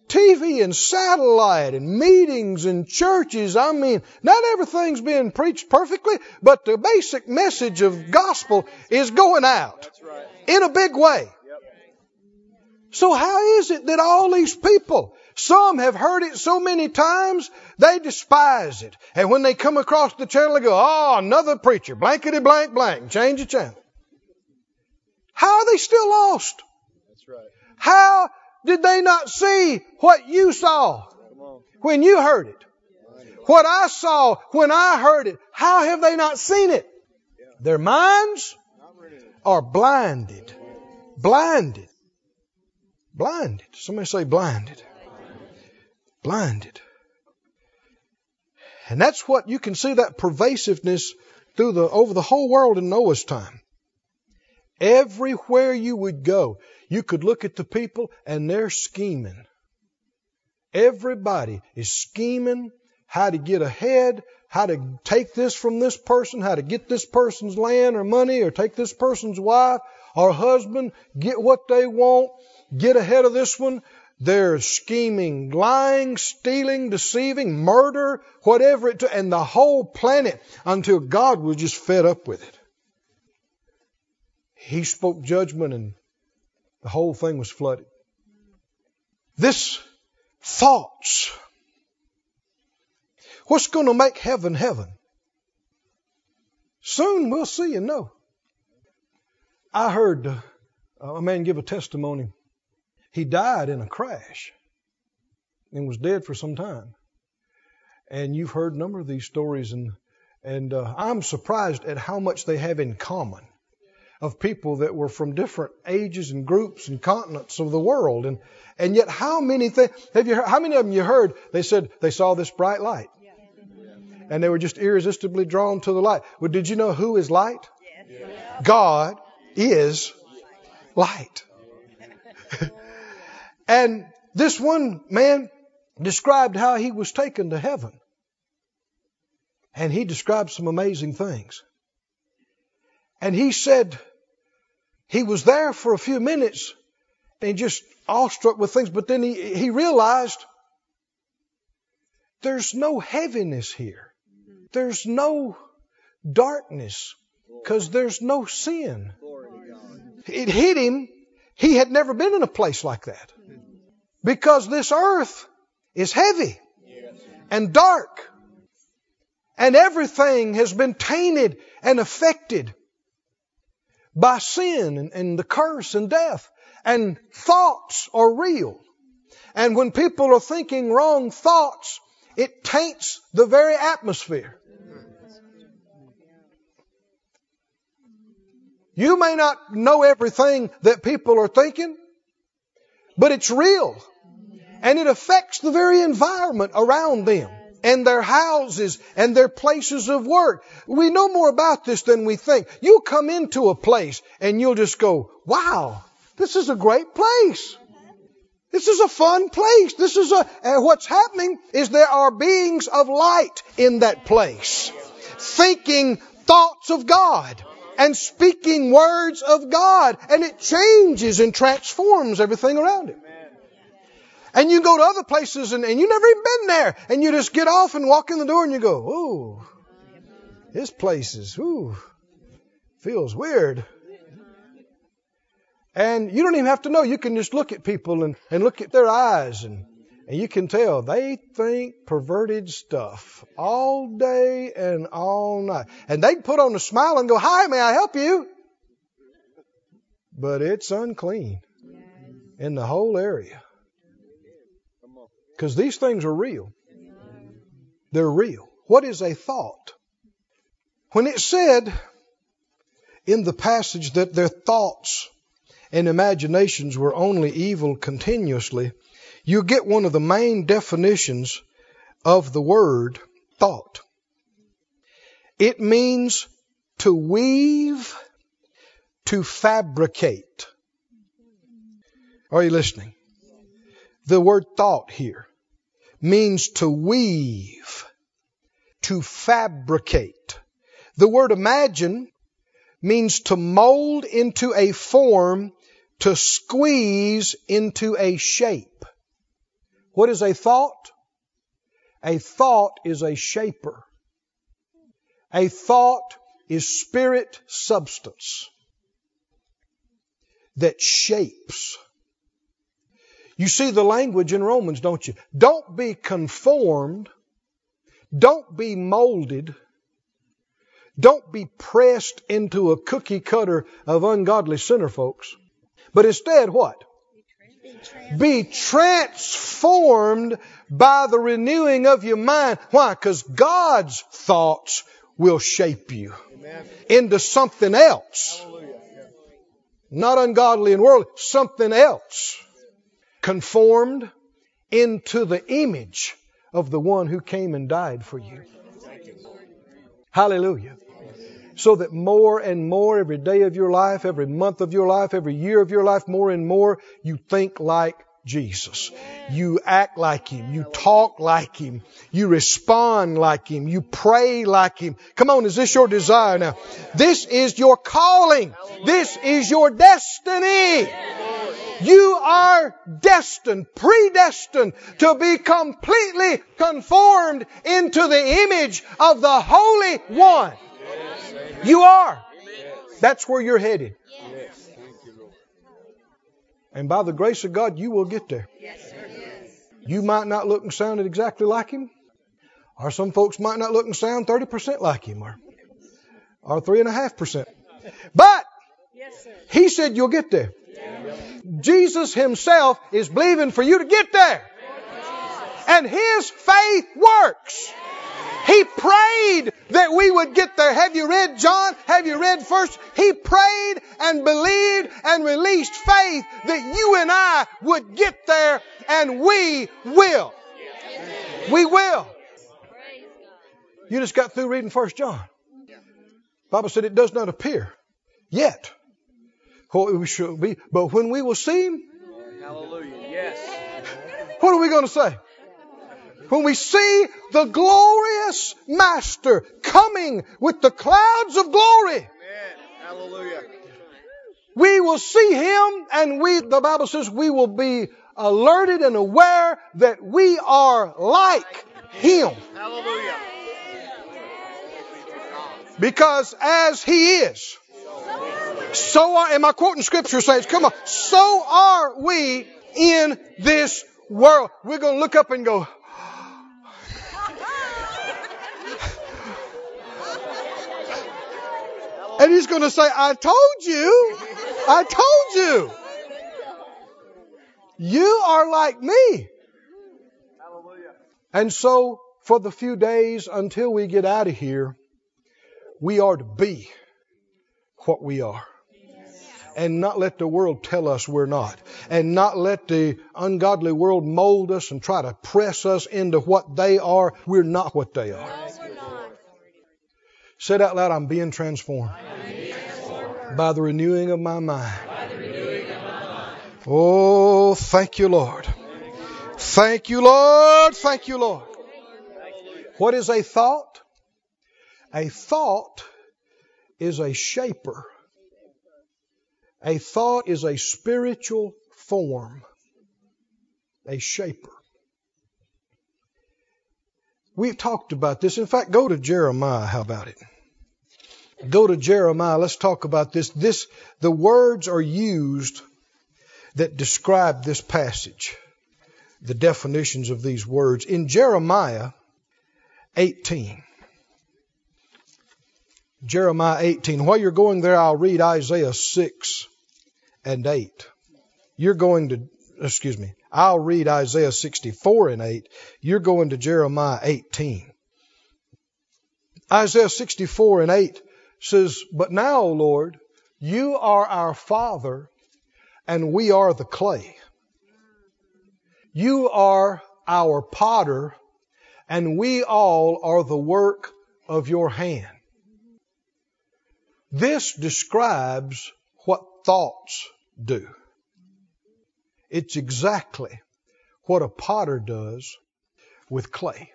TV and satellite and meetings and churches. I mean, not everything's being preached perfectly, but the basic message of gospel is going out in a big way. So how is it that all these people, some have heard it so many times, they despise it. And when they come across the channel, they go, oh, another preacher, blankety blank blank, change the channel. How are they still lost? That's right. How did they not see what you saw when you heard it? What I saw when I heard it. How have they not seen it? Their minds are blinded. Blinded. Blinded. Somebody say blinded. Blinded. And that's what you can see, that pervasiveness through over the whole world in Noah's time. Everywhere you would go, you could look at the people and they're scheming. Everybody is scheming how to get ahead, how to take this from this person, how to get this person's land or money, or take this person's wife or husband, get what they want, get ahead of this one. They're scheming, lying, stealing, deceiving, murder, whatever it took, and the whole planet, until God was just fed up with it. He spoke judgment and the whole thing was flooded. This thoughts. What's going to make heaven heaven? Soon we'll see and know. I heard a man give a testimony. He died in a crash and was dead for some time. And you've heard a number of these stories, and I'm surprised at how much they have in common, of people that were from different ages and groups and continents of the world. And yet how many how many of them you heard, they said they saw this bright light. Yeah. And they were just irresistibly drawn to the light. Well, did you know who is light? Yeah. God is light. And this one man described how he was taken to heaven. And he described some amazing things. And he said he was there for a few minutes and just awestruck with things. But then he realized there's no heaviness here. There's no darkness because there's no sin. It hit him. He had never been in a place like that, because this earth is heavy and dark, and everything has been tainted and affected by sin and the curse and death. And thoughts are real. And when people are thinking wrong thoughts, it taints the very atmosphere. You may not know everything that people are thinking, but it's real. And it affects the very environment around them, and their houses and their places of work. We know more about this than we think. You come into a place and you'll just go, wow, this is a great place. This is a fun place. This is what's happening is there are beings of light in that place, thinking thoughts of God and speaking words of God. And it changes and transforms everything around it. And you go to other places and you never even been there. And you just get off and walk in the door and you go, ooh, this place is, ooh, feels weird. And you don't even have to know. You can just look at people and look at their eyes, and you can tell they think perverted stuff all day and all night. And they can put on a smile and go, hi, may I help you? But it's unclean in the whole area. Because these things are real. They're real. What is a thought? When it said in the passage that their thoughts and imaginations were only evil continuously, you get one of the main definitions of the word thought. It means to weave, to fabricate. Are you listening? The word thought here means to weave, to fabricate. The word imagine means to mold into a form, to squeeze into a shape. What is a thought? A thought is a shaper. A thought is spirit substance that shapes. You see the language in Romans, don't you? Don't be conformed. Don't be molded. Don't be pressed into a cookie cutter of ungodly sinner folks. But instead what? Be transformed by the renewing of your mind. Why? Because God's thoughts will shape you into something else. Not ungodly and worldly, something else. Conformed into the image of the one who came and died for you. Hallelujah. So that more and more, every day of your life, every month of your life, every year of your life, more and more, you think like Jesus. You act like Him. You talk like Him. You respond like Him. You pray like Him. Come on, is this your desire now? This is your calling. This is your destiny. You are destined, predestined to be completely conformed into the image of the Holy One. You are. That's where you're headed. And by the grace of God, you will get there. You might not look and sound exactly like Him. Or some folks might not look and sound 30% like Him. Or 3.5%. But He said you'll get there. Jesus Himself is believing for you to get there. And His faith works. He prayed that we would get there. Have you read John? Have you read First? He prayed and believed and released faith that you and I would get there, and we will. We will. You just got through reading 1 John. The Bible said it does not appear yet what we should be, but when we will see Him, hallelujah, yes. What are we going to say? When we see the glorious Master coming with the clouds of glory. Amen. Hallelujah. We will see Him, and we, the Bible says, we will be alerted and aware that we are like Him. Hallelujah. Because as He is, so are, am I quoting scripture saints? Come on. So are we in this world. We're going to look up and go, and He's going to say, I told you. I told you. You are like me. Hallelujah. And so for the few days until we get out of here, we are to be what we are. And not let the world tell us we're not. And not let the ungodly world mold us and try to press us into what they are. We're not what they are. No, we're not. Say it out loud, I'm being transformed. By the renewing of my mind. Oh, thank you, Lord. Thank you, Lord. Thank you, Lord. What is a thought? A thought is a shaper. A thought is a spiritual form. A shaper. We've talked about this. In fact, go to Jeremiah. How about it? Go to Jeremiah. Let's talk about this. The words are used that describe this passage. The definitions of these words. In Jeremiah 18. Jeremiah 18. While you're going there, I'll read Isaiah 6 and 8. You're going to excuse me, I'll read Isaiah 64 and 8. You're going to Jeremiah 18. Isaiah 64 and 8 says, "But now, O Lord, you are our Father, and we are the clay. You are our potter, and we all are the work of your hand." This describes what thoughts do. It's exactly what a potter does with clay.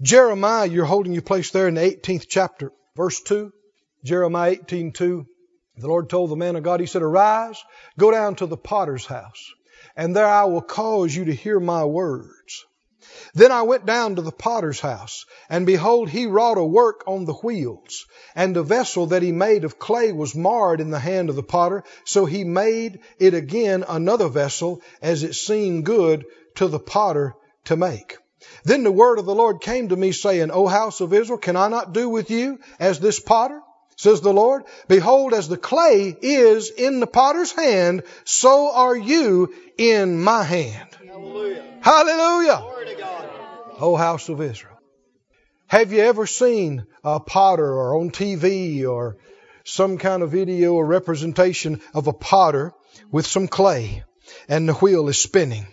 Jeremiah, you're holding your place there in the 18th chapter, verse 2. Jeremiah 18:2. The Lord told the man of God, he said, "Arise, go down to the potter's house, and there I will cause you to hear my words." Then I went down to the potter's house, and behold, he wrought a work on the wheels, and the vessel that he made of clay was marred in the hand of the potter, so he made it again another vessel, as it seemed good to the potter to make. Then the word of the Lord came to me, saying, "O house of Israel, can I not do with you as this potter? Says the Lord, behold, as the clay is in the potter's hand, so are you in my hand." Hallelujah. Hallelujah. Glory to God. O house of Israel. Have you ever seen a potter, or on TV, or some kind of video or representation of a potter with some clay and the wheel is spinning?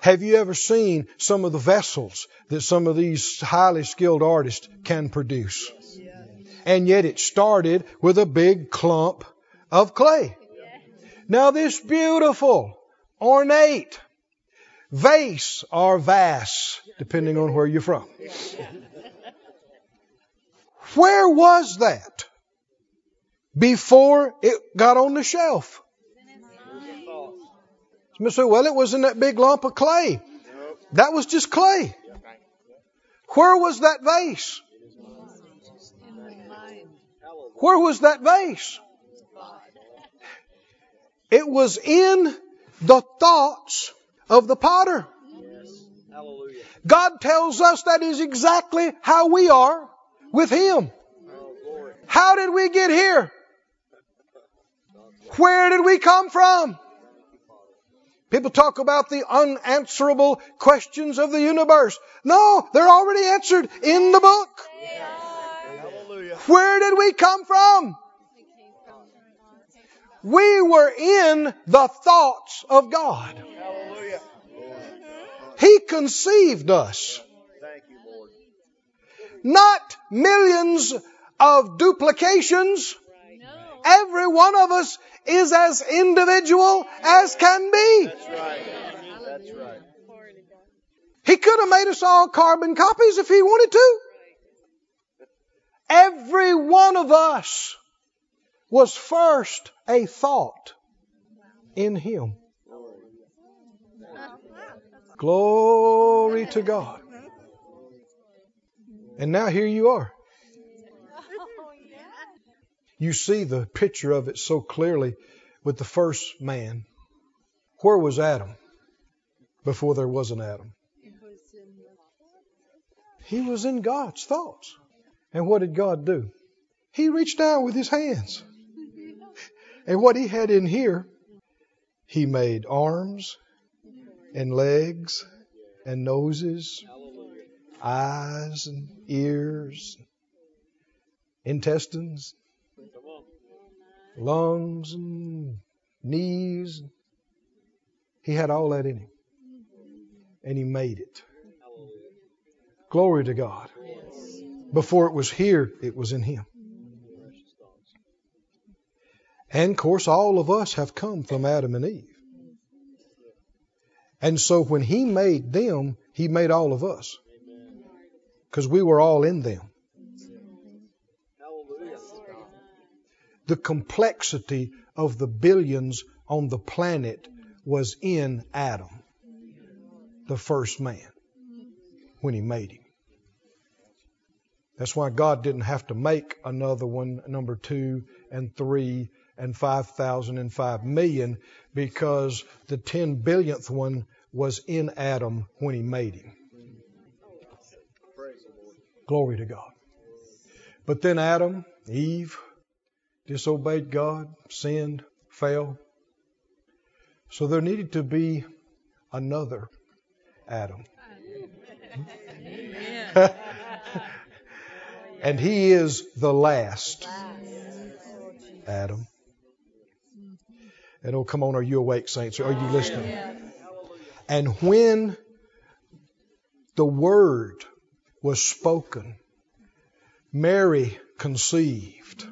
Have you ever seen some of the vessels that some of these highly skilled artists can produce? And yet it started with a big clump of clay. Now this beautiful, ornate vase, or vase, depending on where you're from. Where was that before it got on the shelf? Somebody said, "Well, it was in that big lump of clay." That was just clay. Where was that vase? Where was that vase? It was in the thoughts of the potter. God tells us that is exactly how we are with Him. How did we get here? Where did we come from? People talk about the unanswerable questions of the universe. No, they're already answered in the book. Where did we come from? We were in the thoughts of God. He conceived us. Not millions of duplications. Every one of us is as individual as can be. That's right. He could have made us all carbon copies if He wanted to. Every one of us was first a thought in Him. Glory to God. And now here you are. You see the picture of it so clearly with the first man. Where was Adam before there was an Adam? He was in God's thoughts. And what did God do? He reached down with His hands. And what He had in here, He made arms and legs and noses, eyes and ears, intestines, lungs and knees. He had all that in Him. And He made it. Glory to God. Before it was here, it was in Him. And of course, all of us have come from Adam and Eve. And so when He made them, He made all of us. Because we were all in them. The complexity of the billions on the planet was in Adam, the first man, when He made him. That's why God didn't have to make another one, number 2 and 3 and 5,000 and 5 million, because the 10 billionth one was in Adam when He made him. Glory to God. But then Adam, Eve, disobeyed God, sinned, fell. So there needed to be another Adam. And he is the last Adam. And oh, come on, are you awake, saints? Are you listening? And when the word was spoken, Mary conceived.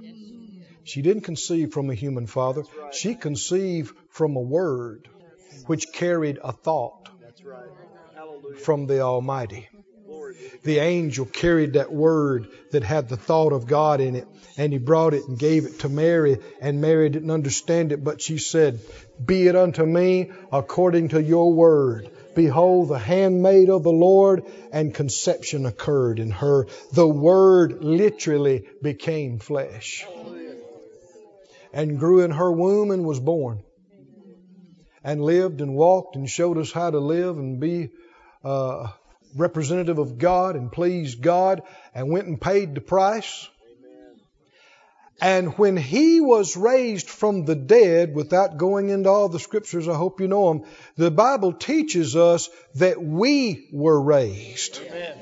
She didn't conceive from a human father. Right. She conceived from a word which carried a thought from the Almighty. The angel carried that word that had the thought of God in it, and he brought it and gave it to Mary, and Mary didn't understand it, but she said, "Be it unto me according to your word. Behold, the handmaid of the Lord," and conception occurred in her. The word literally became flesh and grew in her womb and was born and lived and walked and showed us how to live and be representative of God and please God, and went and paid the price. Amen. And when he was raised from the dead, without going into all the scriptures, I hope you know them, the Bible teaches us that we were raised. Amen.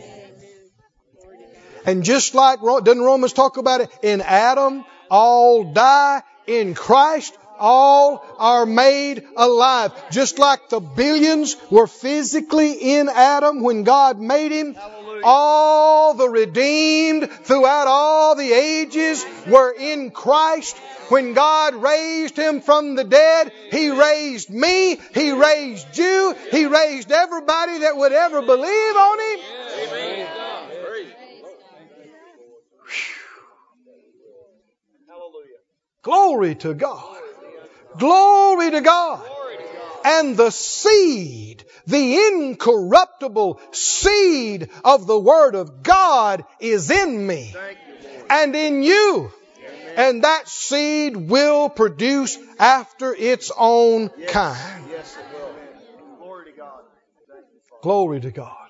And just like, doesn't Romans talk about it? In Adam, all die. In Christ, all are made alive. Just like the billions were physically in Adam when God made him, all the redeemed throughout all the ages were in Christ. When God raised him from the dead, he raised me, he raised you, he raised everybody that would ever believe on him. Glory to God. Glory to God. And the seed, the incorruptible seed of the Word of God is in me and in you. And that seed will produce after its own kind. Glory to God.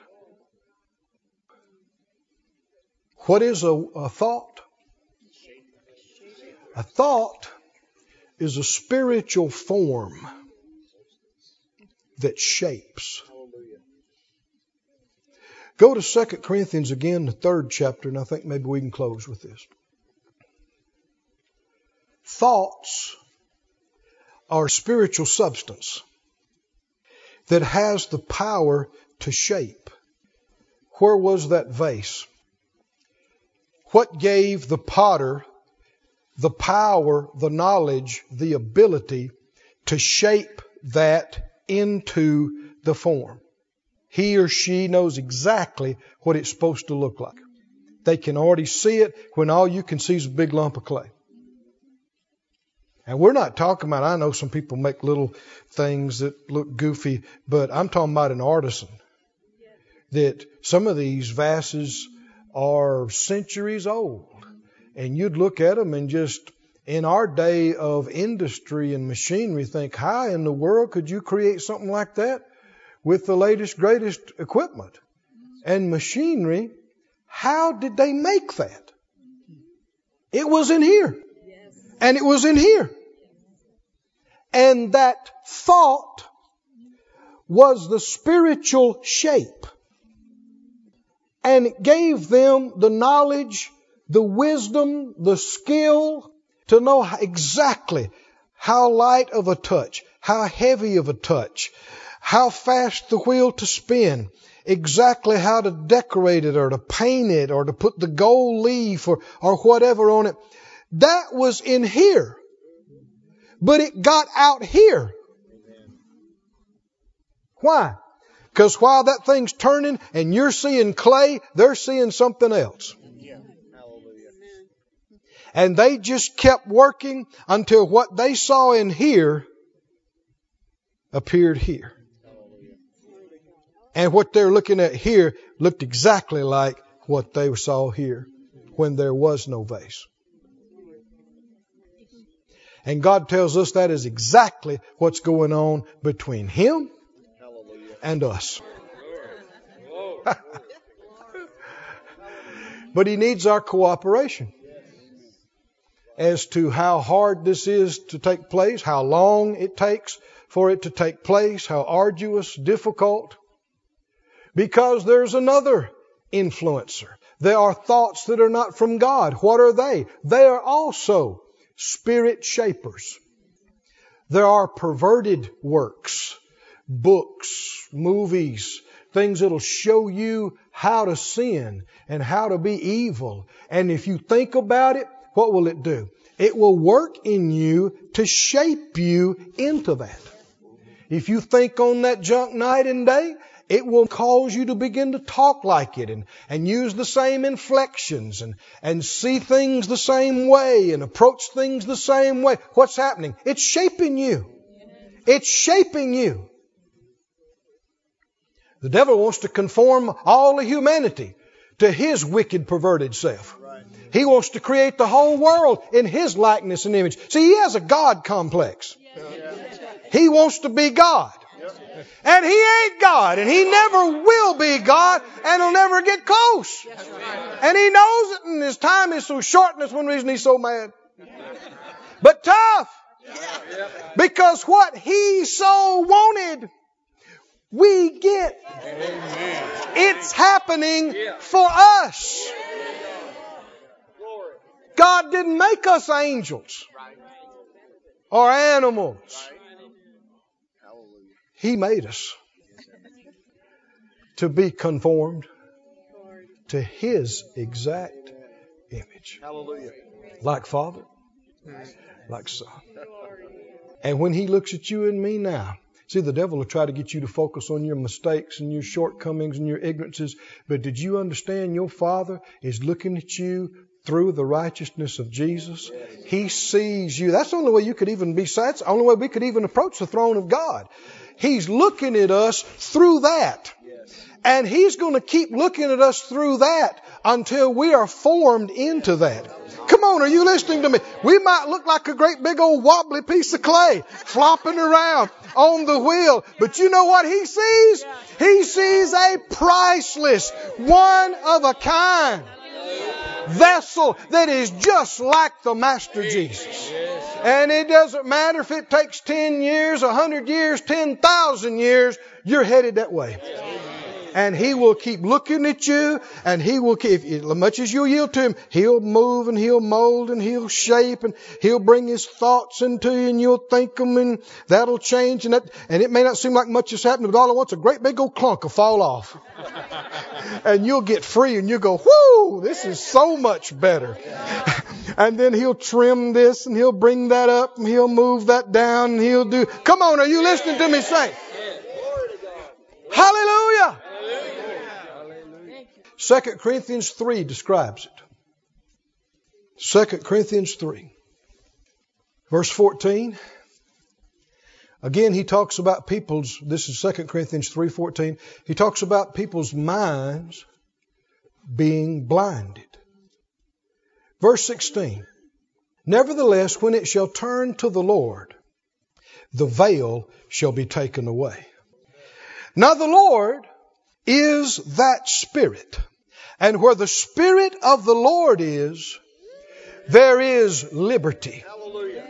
What is a thought? A thought is a spiritual form that shapes. Go to 2 Corinthians again, the 3rd chapter, and I think maybe we can close with this. Thoughts are spiritual substance that has the power to shape. Where was that vase? What gave the potter the power, the knowledge, the ability to shape that into the form? He or she knows exactly what it's supposed to look like. They can already see it when all you can see is a big lump of clay. And we're not talking about, I know some people make little things that look goofy, but I'm talking about an artisan. That some of these vases are centuries old. And you'd look at them and just, in our day of industry and machinery, think, how in the world could you create something like that with the latest, greatest equipment and machinery? How did they make that? It was in here. And it was in here. And that thought was the spiritual shape. And it gave them the knowledge, the wisdom, the skill to know exactly how light of a touch, how heavy of a touch, how fast the wheel to spin, exactly how to decorate it or to paint it or to put the gold leaf or whatever on it. That was in here, but it got out here. Why? Because while that thing's turning and you're seeing clay, they're seeing something else. And they just kept working until what they saw in here appeared here. And what they're looking at here looked exactly like what they saw here when there was no vase. And God tells us that is exactly what's going on between Him and us. But He needs our cooperation as to how hard this is to take place, how long it takes for it to take place, how arduous, difficult, because there's another influencer. There are thoughts that are not from God. What are they? They are also spirit shapers. There are perverted works, books, movies, things that'll show you how to sin and how to be evil. And if you think about it, what will it do? It will work in you to shape you into that. If you think on that junk night and day, it will cause you to begin to talk like it and use the same inflections and see things the same way and approach things the same way. What's happening? It's shaping you. It's shaping you. The devil wants to conform all of humanity to his wicked, perverted self. He wants to create the whole world in his likeness and image. See, he has a God complex. He wants to be God. And he ain't God, and he never will be God, and he'll never get close. And he knows it, and his time is so short, and that's one reason he's so mad. But tough. Because what he so wanted, we get. It's happening for us. God didn't make us angels or animals. He made us to be conformed to His exact image. Hallelujah. Like Father, like Son. And when He looks at you and me now, see, the devil will try to get you to focus on your mistakes and your shortcomings and your ignorances. But did you understand your Father is looking at you through the righteousness of Jesus? He sees you. That's the only way you could even be saved. That's the only way we could even approach the throne of God. He's looking at us through that. And He's going to keep looking at us through that until we are formed into that. Come on, are you listening to me? We might look like a great big old wobbly piece of clay flopping around on the wheel. But you know what He sees? He sees a priceless, one of a kind vessel that is just like the Master Jesus. And it doesn't matter if it takes 10 years, 100 years, 10,000 years, you're headed that way. And He will keep looking at you, and He will keep, as much as you yield to Him, He'll move and He'll mold and He'll shape and He'll bring His thoughts into you and you'll think them and that'll change. And it may not seem like much is happening, but all at once a great big old clunk will fall off. And you'll get free and you'll go, whoo, this is so much better. And then He'll trim this and He'll bring that up and He'll move that down and He'll do. Come on, are you listening to me, saints? Hallelujah! 2 Corinthians 3 describes it. 2 Corinthians 3. Verse 14. Again, he talks about people's, this is 2 Corinthians 3:14. He talks about people's minds being blinded. Verse 16. Nevertheless, when it shall turn to the Lord, the veil shall be taken away. Now the Lord is that Spirit. And where the Spirit of the Lord is, there is liberty. Hallelujah.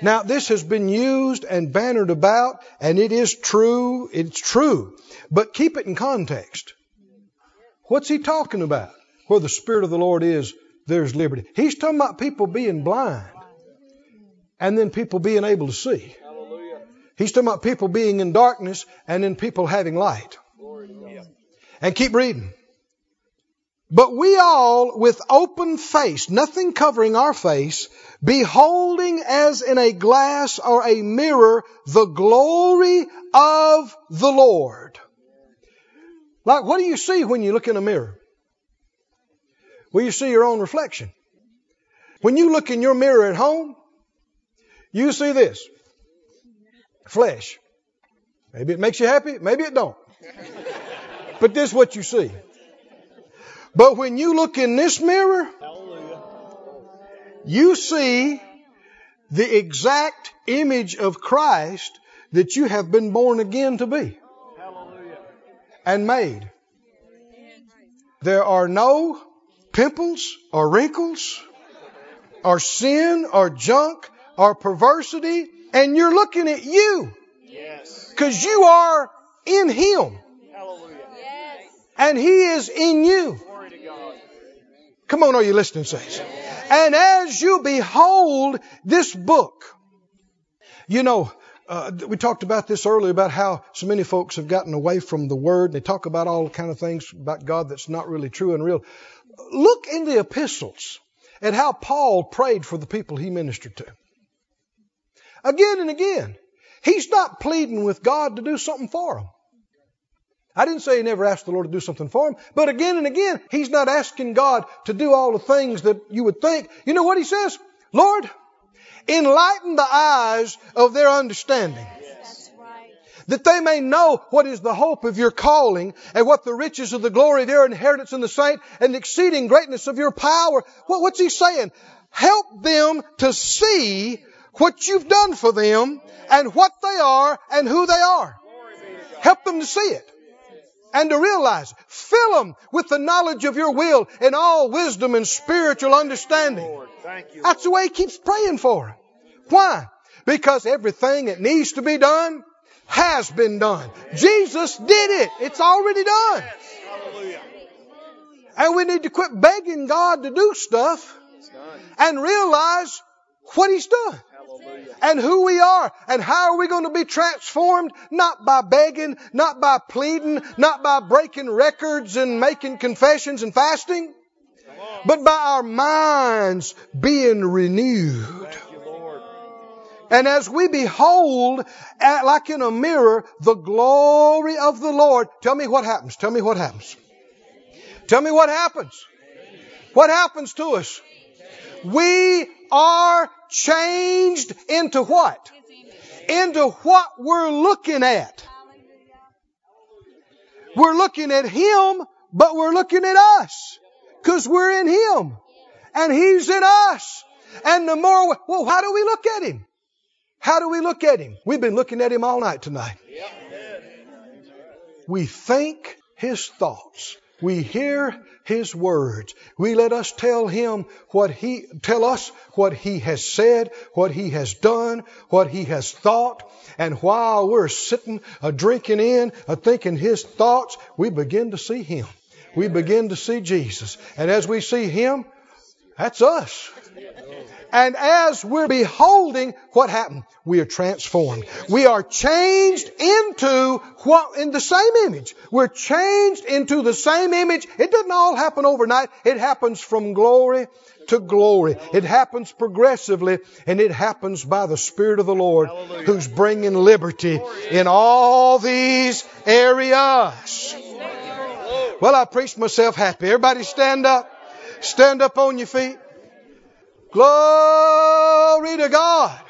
Now this has been used and bannered about, and it is true. It's true. But keep it in context. What's he talking about? Where the Spirit of the Lord is, there's liberty. He's talking about people being blind and then people being able to see. He's talking about people being in darkness and then people having light. And keep reading. But we all with open face, nothing covering our face, beholding as in a glass or a mirror the glory of the Lord. Like, what do you see when you look in a mirror? Well, you see your own reflection. When you look in your mirror at home, you see this. Flesh. Maybe it makes you happy. Maybe it don't. But this is what you see. But when you look in this mirror, you see the exact image of Christ that you have been born again to be and made. There are no pimples or wrinkles or sin or junk or perversity. And you're looking at you. Because you are in Him. Hallelujah. Yes. And He is in you. Glory to God. Come on, are you listening, saints? Yes. And as you behold this book, you know, we talked about this earlier about how so many folks have gotten away from the Word. They talk about all kind of things about God that's not really true and real. Look in the epistles at how Paul prayed for the people he ministered to. Again and again, he's not pleading with God to do something for him. I didn't say he never asked the Lord to do something for him, but again and again, he's not asking God to do all the things that you would think. You know what he says? Lord, enlighten the eyes of their understanding. Yes, that's right. That they may know what is the hope of your calling and what the riches of the glory of your inheritance in the saint and the exceeding greatness of your power. Well, what's he saying? Help them to see what you've done for them and what they are and who they are. Help them to see it and to realize it. Fill them with the knowledge of your will and all wisdom and spiritual understanding. That's the way he keeps praying for them. Why? Because everything that needs to be done has been done. Jesus did it. It's already done. And we need to quit begging God to do stuff and realize what He's done. And who we are. And how are we going to be transformed? Not by begging, not by pleading, not by breaking records and making confessions and fasting, but by our minds being renewed. And as we behold, like in a mirror, the glory of the Lord. Tell me what happens. Tell me what happens. Tell me what happens. What happens to us? We are changed into what? Into what we're looking at. We're looking at Him, but we're looking at us. Because we're in Him. And He's in us. And the more, well, how do we look at Him? How do we look at Him? We've been looking at Him all night tonight. We think His thoughts. We hear His words. We let us tell us what He has said, what He has done, what He has thought. And while we're sitting, drinking in, thinking His thoughts, we begin to see Him. We begin to see Jesus. And as we see Him, that's us. And as we're beholding, what happened? We are transformed. We are changed into what? In the same image. We're changed into the same image. It doesn't all happen overnight. It happens from glory to glory. It happens progressively, and it happens by the Spirit of the Lord, who's bringing liberty in all these areas. Well, I preached myself happy. Everybody stand up. Stand up on your feet. Glory to God.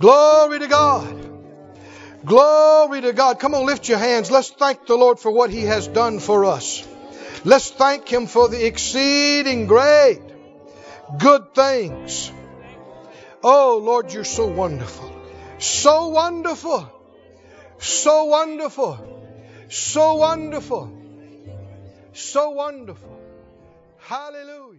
Glory to God. Glory to God. Come on, lift your hands. Let's thank the Lord for what He has done for us. Let's thank Him for the exceeding great good things. Oh, Lord, you're so wonderful. So wonderful. So wonderful. So wonderful. So wonderful. Hallelujah.